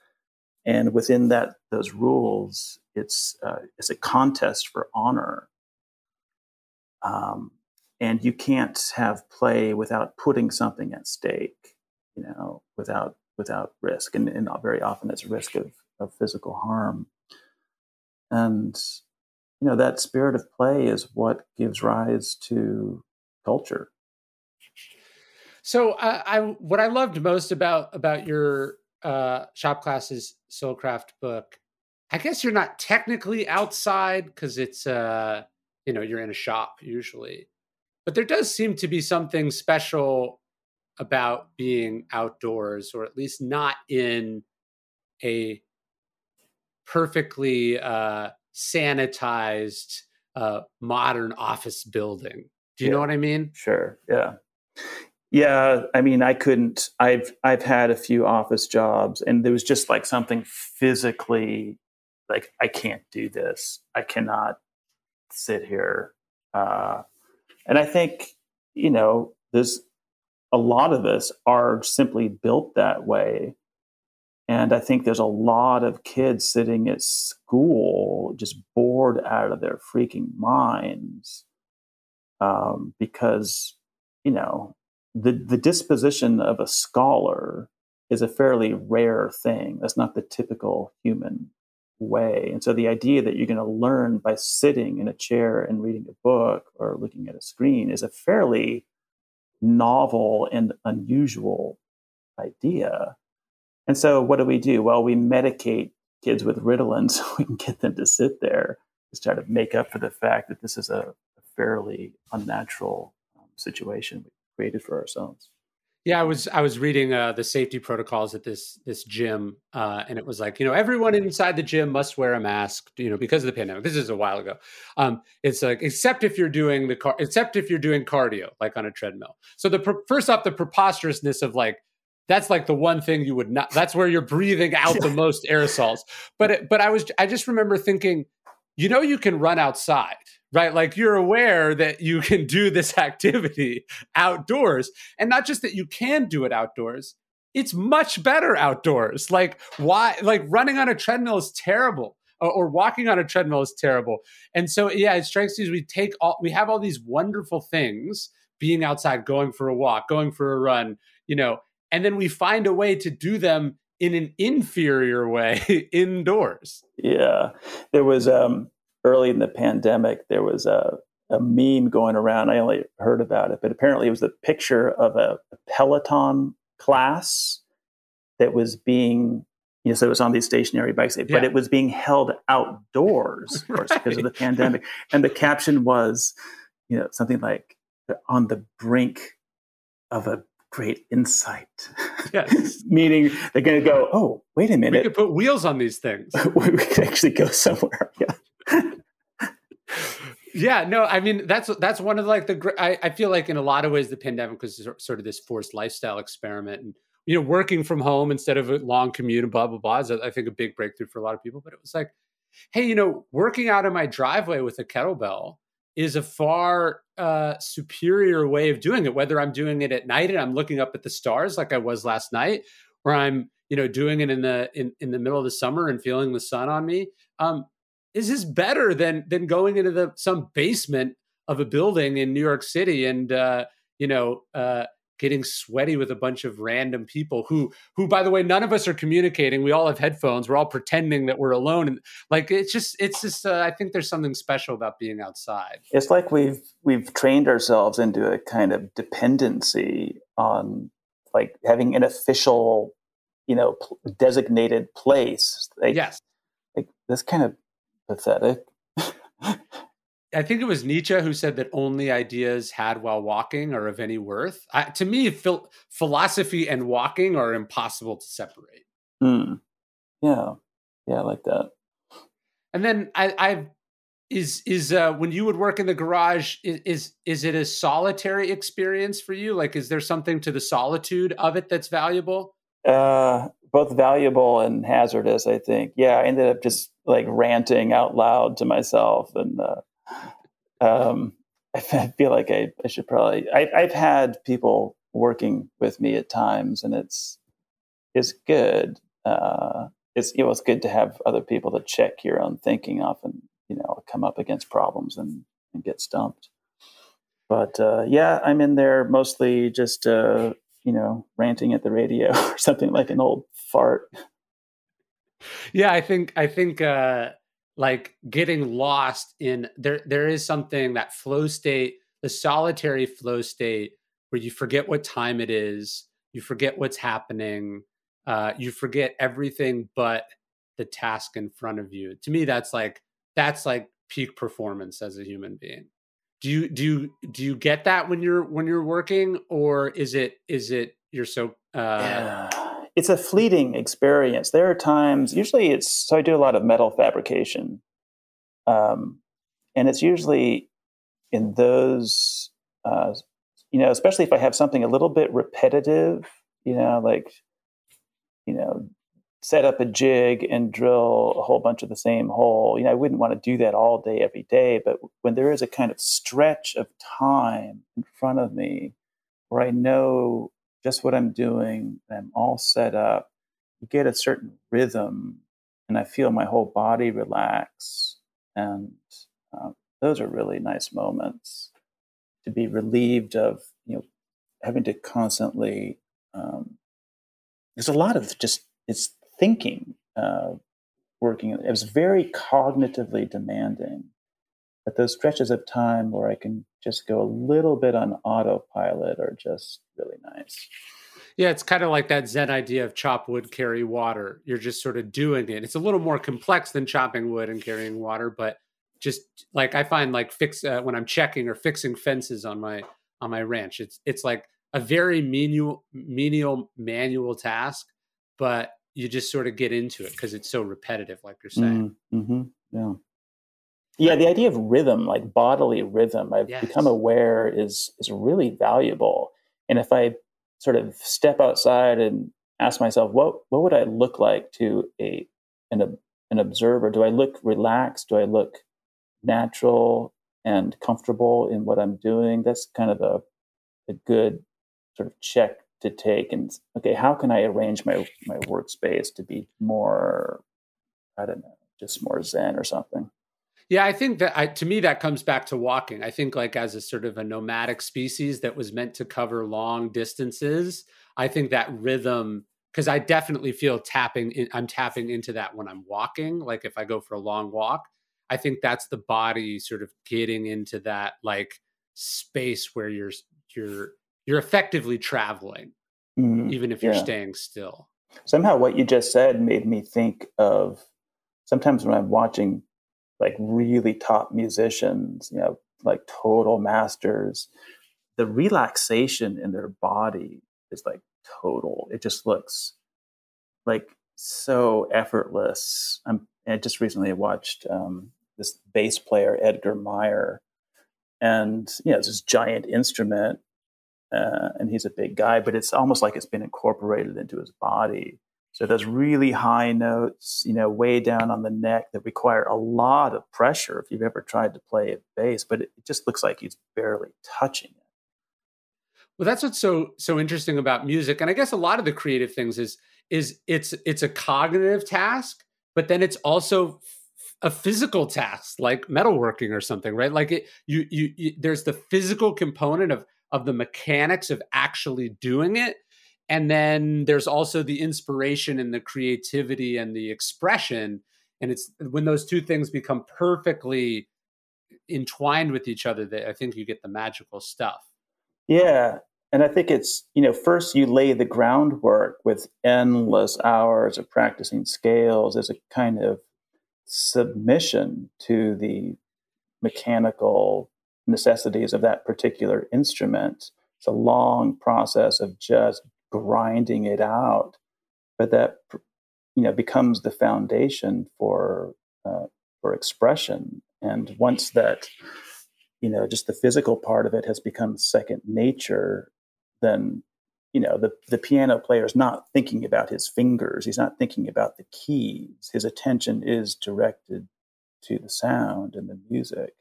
and within those rules, it's a contest for honor. And you can't have play without putting something at stake, without risk. And very often it's risk of physical harm. And, that spirit of play is what gives rise to culture. So what I loved most about your Shop Classes Soulcraft book, I guess you're not technically outside because it's... you're in a shop usually, but there does seem to be something special about being outdoors, or at least not in a perfectly sanitized modern office building. Do you know what I mean? Sure. Yeah. Yeah. I couldn't, I've had a few office jobs and there was just like something physically like, I can't do this. I cannot sit here. And I think, there's a lot of us are simply built that way. And I think there's a lot of kids sitting at school just bored out of their freaking minds because, the disposition of a scholar is a fairly rare thing. That's not the typical human way. And so the idea that you're going to learn by sitting in a chair and reading a book or looking at a screen is a fairly novel and unusual idea. And so what do? Well, we medicate kids with Ritalin so we can get them to sit there to try to make up for the fact that this is a fairly unnatural situation we created for ourselves. Yeah, I was reading the safety protocols at this gym, and it was like, everyone inside the gym must wear a mask, because of the pandemic. This is a while ago. It's like, except if you're doing except if you're doing cardio, like on a treadmill. So first off, the preposterousness of like That's like the one thing you would not, that's where you're breathing out the most aerosols. But I just remember thinking, you know, you can run outside, right? Like you're aware that you can do this activity outdoors, and not just that you can do it outdoors. It's much better outdoors. Like why, like running on a treadmill is terrible, or walking on a treadmill is terrible. And so, yeah, it strikes me as we have all these wonderful things, being outside, going for a walk, going for a run, you know, and then we find a way to do them in an inferior way indoors. Yeah. There was, early in the pandemic, there was a meme going around. I only heard about it, but apparently it was the picture of a Peloton class that was being, you know, so it was on these stationary bikes, but it was being held outdoors, of course, because of the pandemic. And the caption was, you know, something like, on the brink of a great insight. Yes. Meaning they're going to go, oh, wait a minute. We could put wheels on these things. We could actually go somewhere. Yeah. Yeah, no, I mean, that's one of like the, I feel like in a lot of ways, the pandemic was sort of this forced lifestyle experiment, and, you know, working from home instead of a long commute and blah, blah, blah, is I think a big breakthrough for a lot of people. But it was like, hey, you know, working out in my driveway with a kettlebell is a far superior way of doing it, whether I'm doing it at night and I'm looking up at the stars like I was last night, or I'm, you know, doing it in the middle of the summer and feeling the sun on me. Is this better than going into some basement of a building in New York City and getting sweaty with a bunch of random people who, by the way, none of us are communicating. We all have headphones. We're all pretending that we're alone. And like, it's just, I think there's something special about being outside. It's like we've trained ourselves into a kind of dependency on like having an official, you know, designated place. Like, yes. Like that's kind of pathetic. I think it was Nietzsche who said that only ideas had while walking are of any worth. To me, philosophy and walking are impossible to separate. Mm. Yeah. Yeah, I like that. And then when you would work in the garage, is it a solitary experience for you? Like, is there something to the solitude of it that's valuable? Both valuable and hazardous, I think. Yeah. I ended up just like ranting out loud to myself and, I feel like I should probably. I've had people working with me at times, and it's good. It's good to have other people to check your own thinking. Often, you know, come up against problems and get stumped. But I'm in there mostly just ranting at the radio or something like an old fart. Yeah, I think. Like getting lost in there is something, that flow state, the solitary flow state where you forget what time it is, you forget what's happening, you forget everything but the task in front of you. To me, that's like peak performance as a human being. Do you get that when you're working, or is it you're so? It's a fleeting experience. There are times, usually I do a lot of metal fabrication. And it's usually in those, especially if I have something a little bit repetitive, set up a jig and drill a whole bunch of the same hole. You know, I wouldn't want to do that all day, every day, but when there is a kind of stretch of time in front of me where I know just what I'm doing, I'm all set up, you get a certain rhythm, and I feel my whole body relax. And those are really nice moments to be relieved of, having to constantly, there's a lot of just, it's thinking, working. It was very cognitively demanding, but those stretches of time where I can just go a little bit on autopilot are just really nice. Yeah, it's kind of like that Zen idea of chop wood, carry water. You're just sort of doing it. It's a little more complex than chopping wood and carrying water, but just like I find like when I'm checking or fixing fences on my ranch, it's like a very menial manual task, but you just sort of get into it because it's so repetitive, like you're saying. Mm-hmm. Yeah. Yeah, the idea of rhythm, like bodily rhythm, I've become aware is really valuable. And if I sort of step outside and ask myself, what would I look like to an observer? Do I look relaxed? Do I look natural and comfortable in what I'm doing? That's kind of a good sort of check to take. And okay, how can I arrange my workspace to be more, I don't know, just more zen or something? Yeah, I think that to me, that comes back to walking. I think like as a sort of a nomadic species that was meant to cover long distances, I think that rhythm, because I definitely feel I'm tapping into that when I'm walking. Like if I go for a long walk, I think that's the body sort of getting into that like space where you're effectively traveling, even if you're staying still. Somehow what you just said made me think of sometimes when I'm watching like really top musicians, you know, like total masters, the relaxation in their body is like total. It just looks like so effortless. I just recently watched this bass player, Edgar Meyer, and, you know, it's this giant instrument. And he's a big guy, but it's almost like it's been incorporated into his body. So those really high notes, you know, way down on the neck that require a lot of pressure if you've ever tried to play a bass, but it just looks like he's barely touching it. Well, that's what's so interesting about music. And I guess a lot of the creative things is it's a cognitive task, but then it's also a physical task, like metalworking or something, right? Like you there's the physical component of the mechanics of actually doing it. And then there's also the inspiration and the creativity and the expression. And it's when those two things become perfectly entwined with each other that I think you get the magical stuff. Yeah. And I think it's, you know, first you lay the groundwork with endless hours of practicing scales as a kind of submission to the mechanical necessities of that particular instrument. It's a long process of just grinding it out, but that, you know, becomes the foundation for expression. And once that, you know, just the physical part of it has become second nature, then, you know, the piano player is not thinking about his fingers. He's not thinking about the keys. His attention is directed to the sound and the music.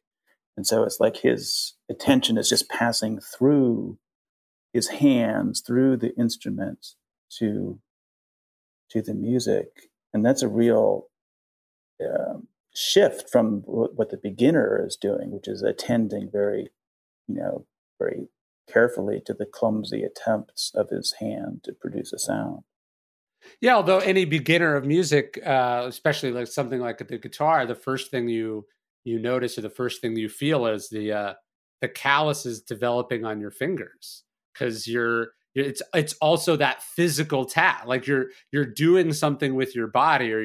And so it's like his attention is just passing through his hands, through the instruments to the music. And that's a real shift from what the beginner is doing, which is attending very carefully to the clumsy attempts of his hand to produce a sound. Yeah, although any beginner of music, especially like something like the guitar, the first thing you notice, or the first thing you feel, is the calluses developing on your fingers, because it's also that physical task. Like you're doing something with your body or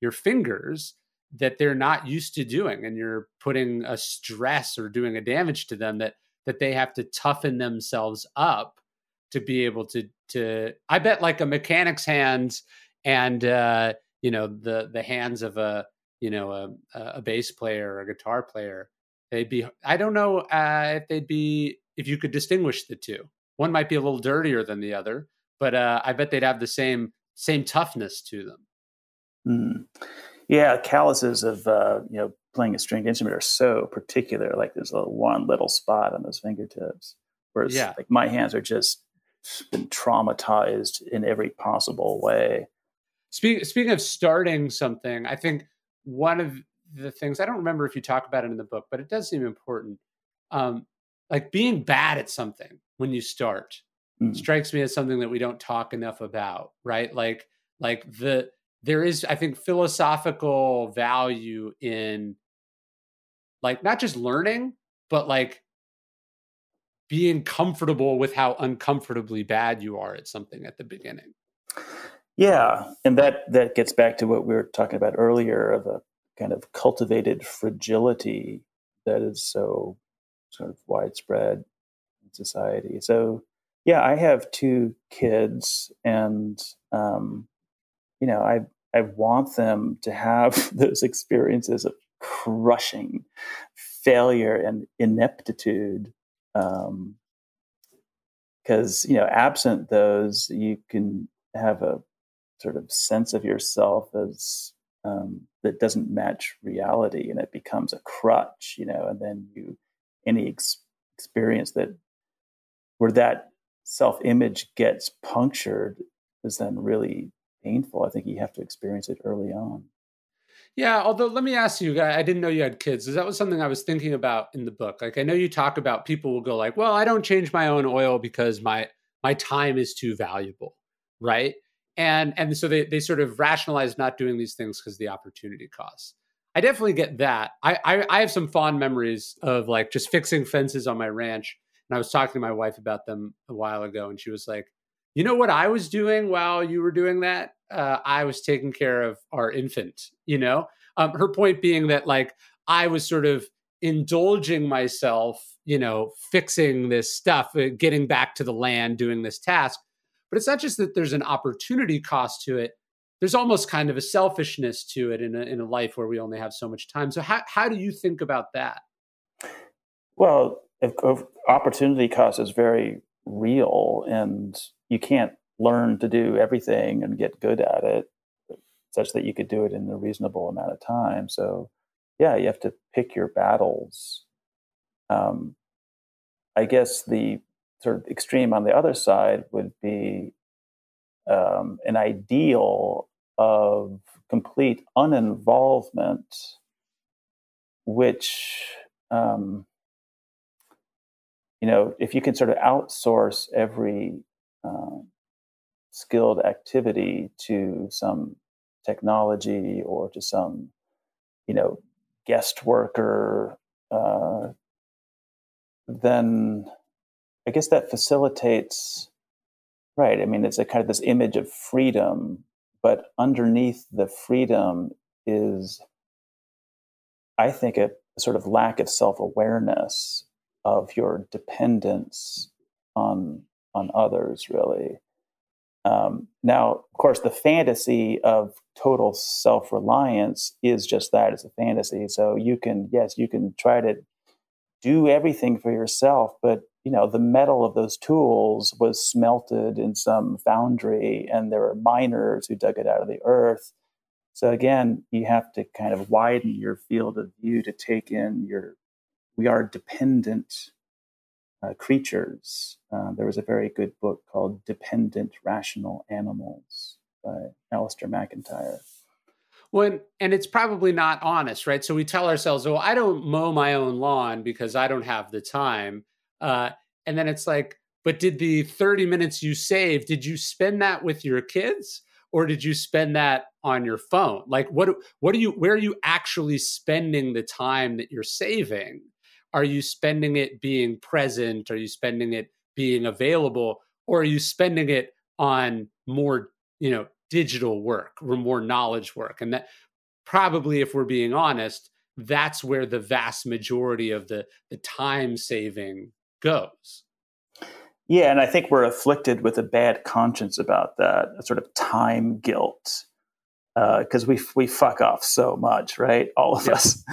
your fingers that they're not used to doing, and you're putting a stress or doing a damage to them that they have to toughen themselves up to be able to. I bet like a mechanic's hands and the hands of a bass player or a guitar player, they'd be, I don't know if you could distinguish the two. One might be a little dirtier than the other, but I bet they'd have the same toughness to them. Mm. Yeah, calluses of playing a stringed instrument are so particular. Like there's one little spot on those fingertips, whereas like my hands are just been traumatized in every possible way. Speaking of starting something, I think one of the things, I don't remember if you talk about it in the book, but it does seem important. Like being bad at something when you start strikes me as something that we don't talk enough about, right? There is, I think, philosophical value in like, not just learning, but like being comfortable with how uncomfortably bad you are at something at the beginning. Yeah, and that gets back to what we were talking about earlier of a kind of cultivated fragility that is so sort of widespread in society. So, yeah, I have two kids, and I want them to have those experiences of crushing failure and ineptitude, because, you know, absent those, you can have a sort of sense of yourself as that doesn't match reality, and it becomes a crutch, you know, and then any experience that where that self-image gets punctured is then really painful. I think you have to experience it early on. Yeah, although let me ask you, I didn't know you had kids. That was something I was thinking about in the book. Like, I know you talk about people will go like, well, I don't change my own oil because my time is too valuable, right? And so they sort of rationalize not doing these things because the opportunity costs. I definitely get that. I have some fond memories of like just fixing fences on my ranch. And I was talking to my wife about them a while ago, and she was like, you know what I was doing while you were doing that? I was taking care of our infant, you know? Her point being that like I was sort of indulging myself, you know, fixing this stuff, getting back to the land, doing this task. But it's not just that there's an opportunity cost to it. There's almost kind of a selfishness to it in a life where we only have so much time. So how do you think about that? Well, opportunity cost is very real, and you can't learn to do everything and get good at it such that you could do it in a reasonable amount of time. So yeah, you have to pick your battles. I guess the sort of extreme on the other side would be an ideal of complete uninvolvement, which, you know, if you can sort of outsource every skilled activity to some technology or to some, you know, guest worker, then I guess that facilitates, right? I mean, it's a kind of this image of freedom, but underneath the freedom is, I think, a sort of lack of self-awareness of your dependence on others, really. Now, of course, the fantasy of total self-reliance is just that. It's a fantasy. So you can try to do everything for yourself, but, you know, the metal of those tools was smelted in some foundry, and there were miners who dug it out of the earth. So again, you have to kind of widen your field of view to take in we are dependent creatures. There was a very good book called Dependent Rational Animals by Alistair McIntyre. Well, and it's probably not honest, right? So we tell ourselves, oh, I don't mow my own lawn because I don't have the time. And then it's like, but did the 30 minutes you saved, did you spend that with your kids? Or did you spend that on your phone? Like, where are you actually spending the time that you're saving? Are you spending it being present? Are you spending it being available? Or are you spending it on more, you know, digital work or more knowledge work? And that probably, if we're being honest, that's where the vast majority of the time saving goes. Yeah, and I think we're afflicted with a bad conscience about that, a sort of time guilt, because we fuck off so much, right? All of us.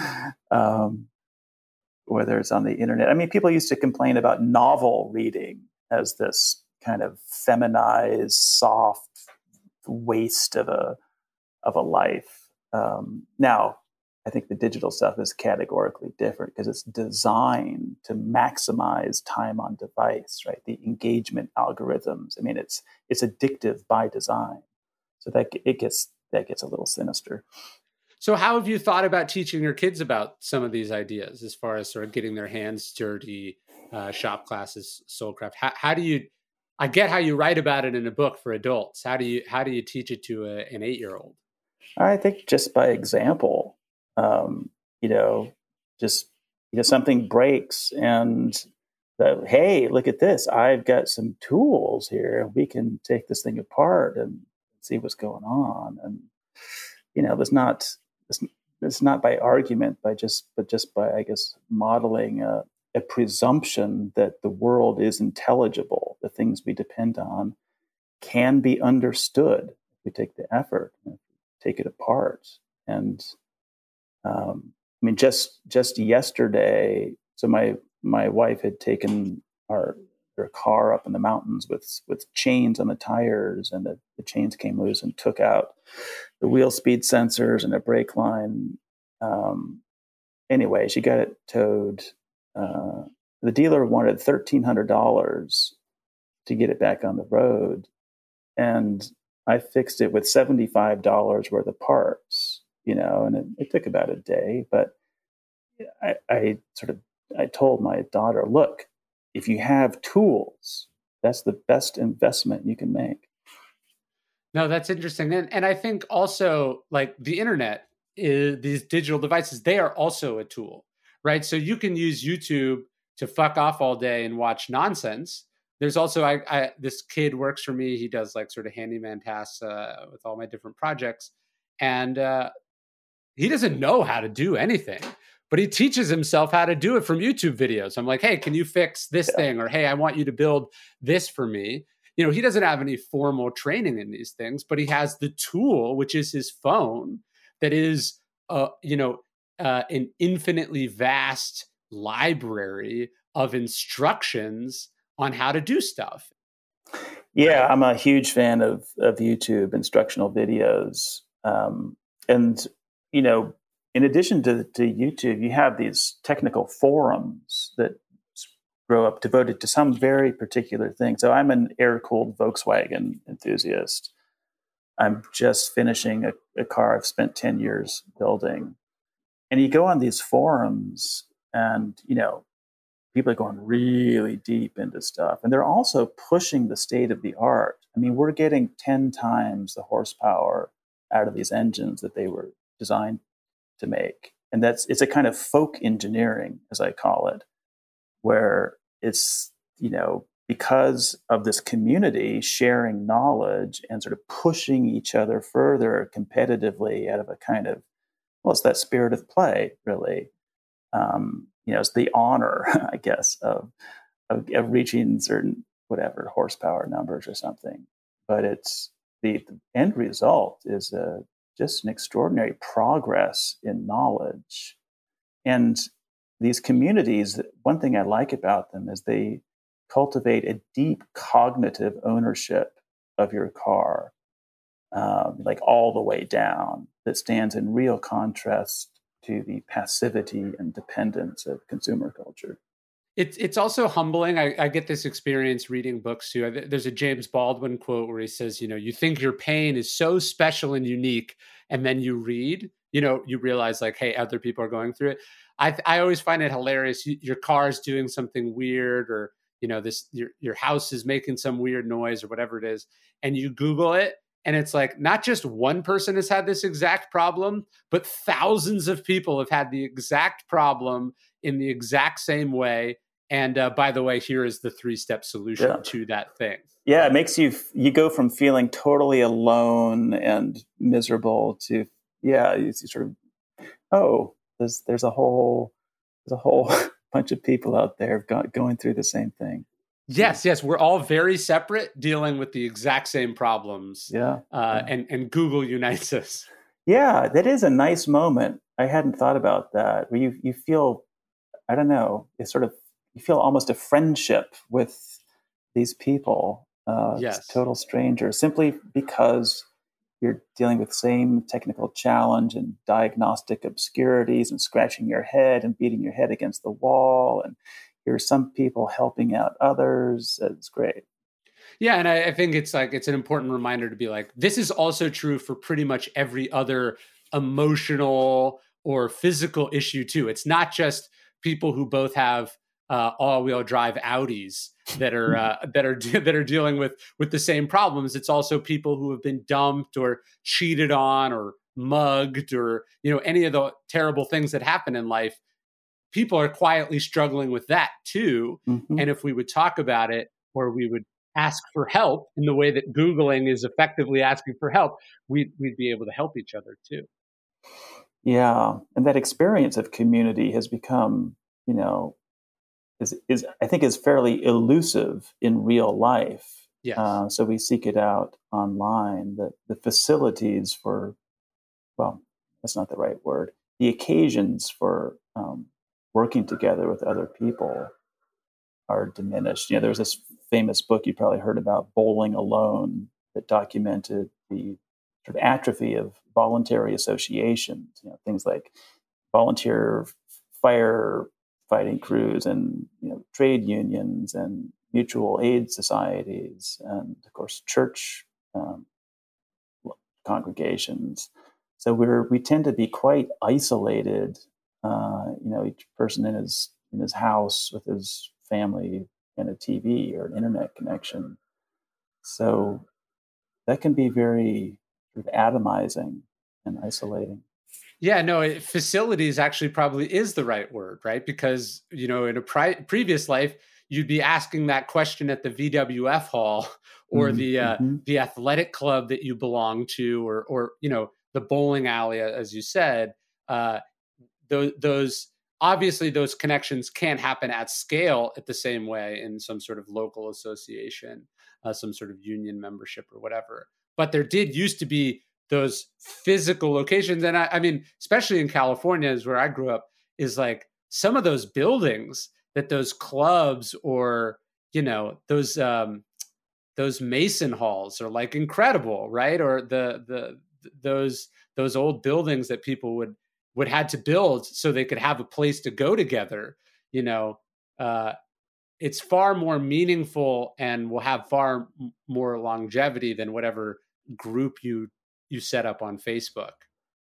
Whether it's on the internet. I mean, people used to complain about novel reading as this kind of feminized, soft waste of a life. Now, I think the digital stuff is categorically different because it's designed to maximize time on device, right? The engagement algorithms. I mean, it's addictive by design. So that gets a little sinister. So how have you thought about teaching your kids about some of these ideas as far as sort of getting their hands dirty, shop classes, soulcraft? How do you, I get how you write about it in a book for adults. How do you teach it to an 8-year-old? I think just by example. Something breaks and hey, look at this. I've got some tools here. We can take this thing apart and see what's going on. And, you know, it's not by argument, but just by, I guess, modeling a presumption that the world is intelligible. The things we depend on can be understood if we take the effort and take it apart. And, I mean, just yesterday, so my wife had taken our a car up in the mountains with chains on the tires, and the chains came loose and took out the wheel speed sensors and the brake line. Anyway, she got it towed. The dealer wanted $1,300 to get it back on the road, and I fixed it with $75 worth of parts, and it took about a day. But I told my daughter, look, if you have tools, that's the best investment you can make. No, that's interesting. And I think also, like, the internet, these digital devices, they are also a tool, right? So you can use YouTube to fuck off all day and watch nonsense. There's also, this kid works for me. He does like sort of handyman tasks with all my different projects. And he doesn't know how to do anything, but he teaches himself how to do it from YouTube videos. I'm like, hey, can you fix this thing? Or, hey, I want you to build this for me. He doesn't have any formal training in these things, but he has the tool, which is his phone, that is, an infinitely vast library of instructions on how to do stuff. Yeah, I'm a huge fan of YouTube instructional videos. In addition to YouTube, you have these technical forums that grow up devoted to some very particular thing. So I'm an air-cooled Volkswagen enthusiast. I'm just finishing a car I've spent 10 years building. And you go on these forums and, people are going really deep into stuff. And they're also pushing the state of the art. I mean, we're getting 10 times the horsepower out of these engines that they were designed to make. And it's a kind of folk engineering, as I call it, where it's, because of this community sharing knowledge and sort of pushing each other further competitively out of a kind of, it's that spirit of play, really. It's the honor, I guess, of reaching certain, whatever, horsepower numbers or something. But it's the end result is just an extraordinary progress in knowledge. And these communities, one thing I like about them is they cultivate a deep cognitive ownership of your car, like all the way down, that stands in real contrast to the passivity and dependence of consumer culture. It's also humbling. I get this experience reading books too. There's a James Baldwin quote where he says, you think your pain is so special and unique, and then you read, you realize like, hey, other people are going through it. I always find it hilarious. Your car's doing something weird, or your house is making some weird noise or whatever it is, and you Google it. And it's like, not just one person has had this exact problem, but thousands of people have had the exact problem in the exact same way. And by the way, here is the 3-step solution to that thing. Yeah, it makes you go from feeling totally alone and miserable to, you sort of, there's a whole bunch of people out there going through the same thing. Yes. We're all very separate, dealing with the exact same problems. And Google unites us. Yeah, that is a nice moment. I hadn't thought about that. Where you feel, I don't know, it's sort of, you feel almost a friendship with these people. Total strangers, simply because you're dealing with the same technical challenge and diagnostic obscurities and scratching your head and beating your head against the wall, and there's some people helping out others. It's great. Yeah. And I think it's like, it's an important reminder to be like, this is also true for pretty much every other emotional or physical issue too. It's not just people who both have all-wheel drive Audis that are that are dealing with the same problems. It's also people who have been dumped or cheated on or mugged or, any of the terrible things that happen in life. People are quietly struggling with that too. Mm-hmm. And if we would talk about it, or we would ask for help in the way that Googling is effectively asking for help, we'd be able to help each other too. Yeah. And that experience of community has become, is fairly elusive in real life. Yes. So we seek it out online. The facilities for, that's not the right word. The occasions for working together with other people are diminished. You know, there was this famous book you probably heard about, Bowling Alone, that documented the sort of atrophy of voluntary associations. You know, things like volunteer firefighting crews and, you know, trade unions and mutual aid societies, and of course church congregations. So we tend to be quite isolated. You know, each person in his house with his family and a TV or an internet connection. So that can be very sort of atomizing and isolating. Yeah, no, facilities actually probably is the right word, right? Because, you know, in a previous life, you'd be asking that question at the VWF hall or the athletic club that you belong to, or you know, the bowling alley, as you said. Those obviously those connections can't happen at scale at the same way in some sort of local association, some sort of union membership or whatever. But there did used to be those physical locations. And I mean, especially in California is where I grew up, is like some of those buildings that those clubs or, you know, those Mason halls are like incredible, right? Or those old buildings that people would had to build so they could have a place to go together. You know, it's far more meaningful and will have far more longevity than whatever group you set up on Facebook.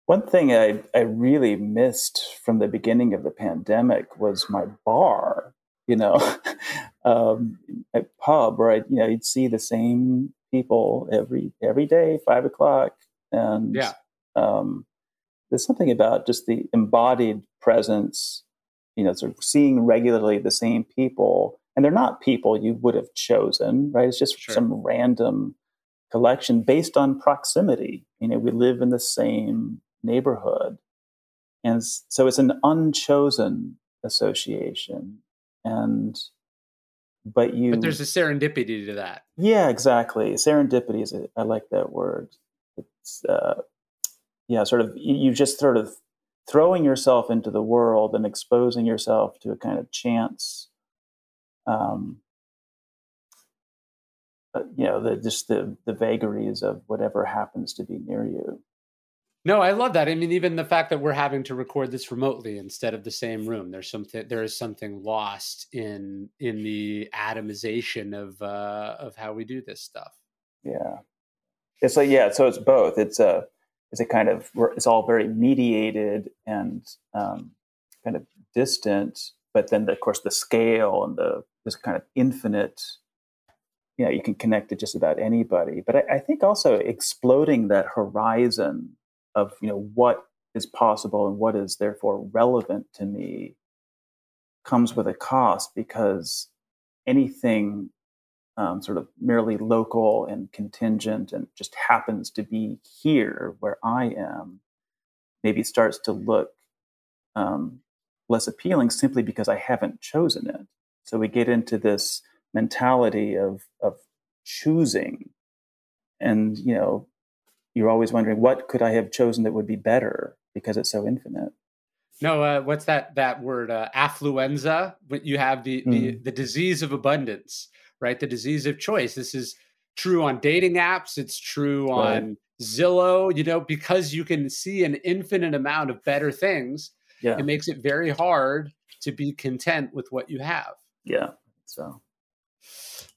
One thing I really missed from the beginning of the pandemic was my bar, you know, a pub where you'd see the same people every day, 5 o'clock. And there's something about just the embodied presence, you know, sort of seeing regularly the same people. And they're not people you would have chosen, right? It's just some random collection based on proximity. You know, we live in the same neighborhood. And so it's an unchosen association. But there's a serendipity to that. Yeah, exactly. Serendipity I like that word. It's, sort of, you just sort of throwing yourself into the world and exposing yourself to a kind of chance, the vagaries of whatever happens to be near you. No, I love that. I mean, even the fact that we're having to record this remotely instead of the same room, there is something lost in the atomization of how we do this stuff. Yeah, it's like so it's both. It's all very mediated and kind of distant, but then of course the scale and this kind of infinite. You know, you can connect to just about anybody. But I think also exploding that horizon of, you know, what is possible and what is therefore relevant to me comes with a cost, because anything sort of merely local and contingent and just happens to be here where I am, maybe starts to look less appealing simply because I haven't chosen it. So we get into this mentality of choosing, and you know, you're always wondering what could I have chosen that would be better because it's so infinite. No, what's that word? Affluenza. But you have the disease of abundance, right? The disease of choice. This is true on dating apps. It's true on Zillow. You know, because you can see an infinite amount of better things. Yeah. It makes it very hard to be content with what you have. Yeah. So.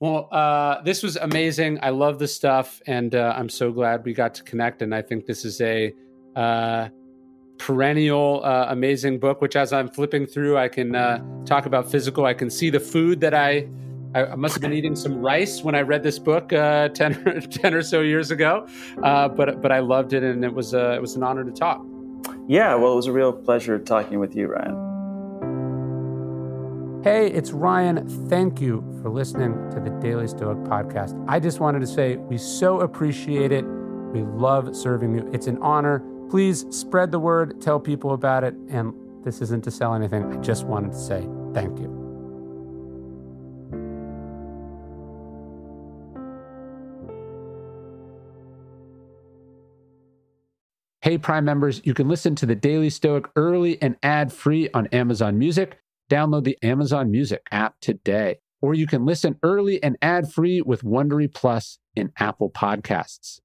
Well, this was amazing. I love this stuff, and I'm so glad we got to connect. And I think this is a perennial, amazing book, which as I'm flipping through, I can talk about physical. I can see the food that I must have been eating some rice when I read this book 10 or so years ago. But I loved it, and it was an honor to talk. Yeah, well, it was a real pleasure talking with you, Ryan. Hey, it's Ryan. Thank you for listening to the Daily Stoic podcast. I just wanted to say we so appreciate it. We love serving you. It's an honor. Please spread the word, tell people about it. And this isn't to sell anything. I just wanted to say thank you. Hey, Prime members, you can listen to the Daily Stoic early and ad-free on Amazon Music. Download the Amazon Music app today. or you can listen early and ad-free with Wondery Plus in Apple Podcasts.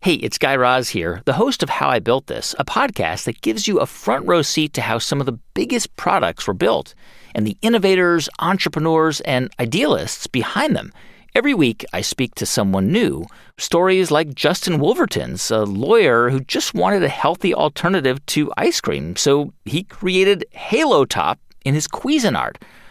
Hey, it's Guy Raz here, the host of How I Built This, a podcast that gives you a front row seat to how some of the biggest products were built and the innovators, entrepreneurs, and idealists behind them. Every week, I speak to someone new. Stories like Justin Wolverton's, a lawyer who just wanted a healthy alternative to ice cream, so he created Halo Top in his Cuisinart.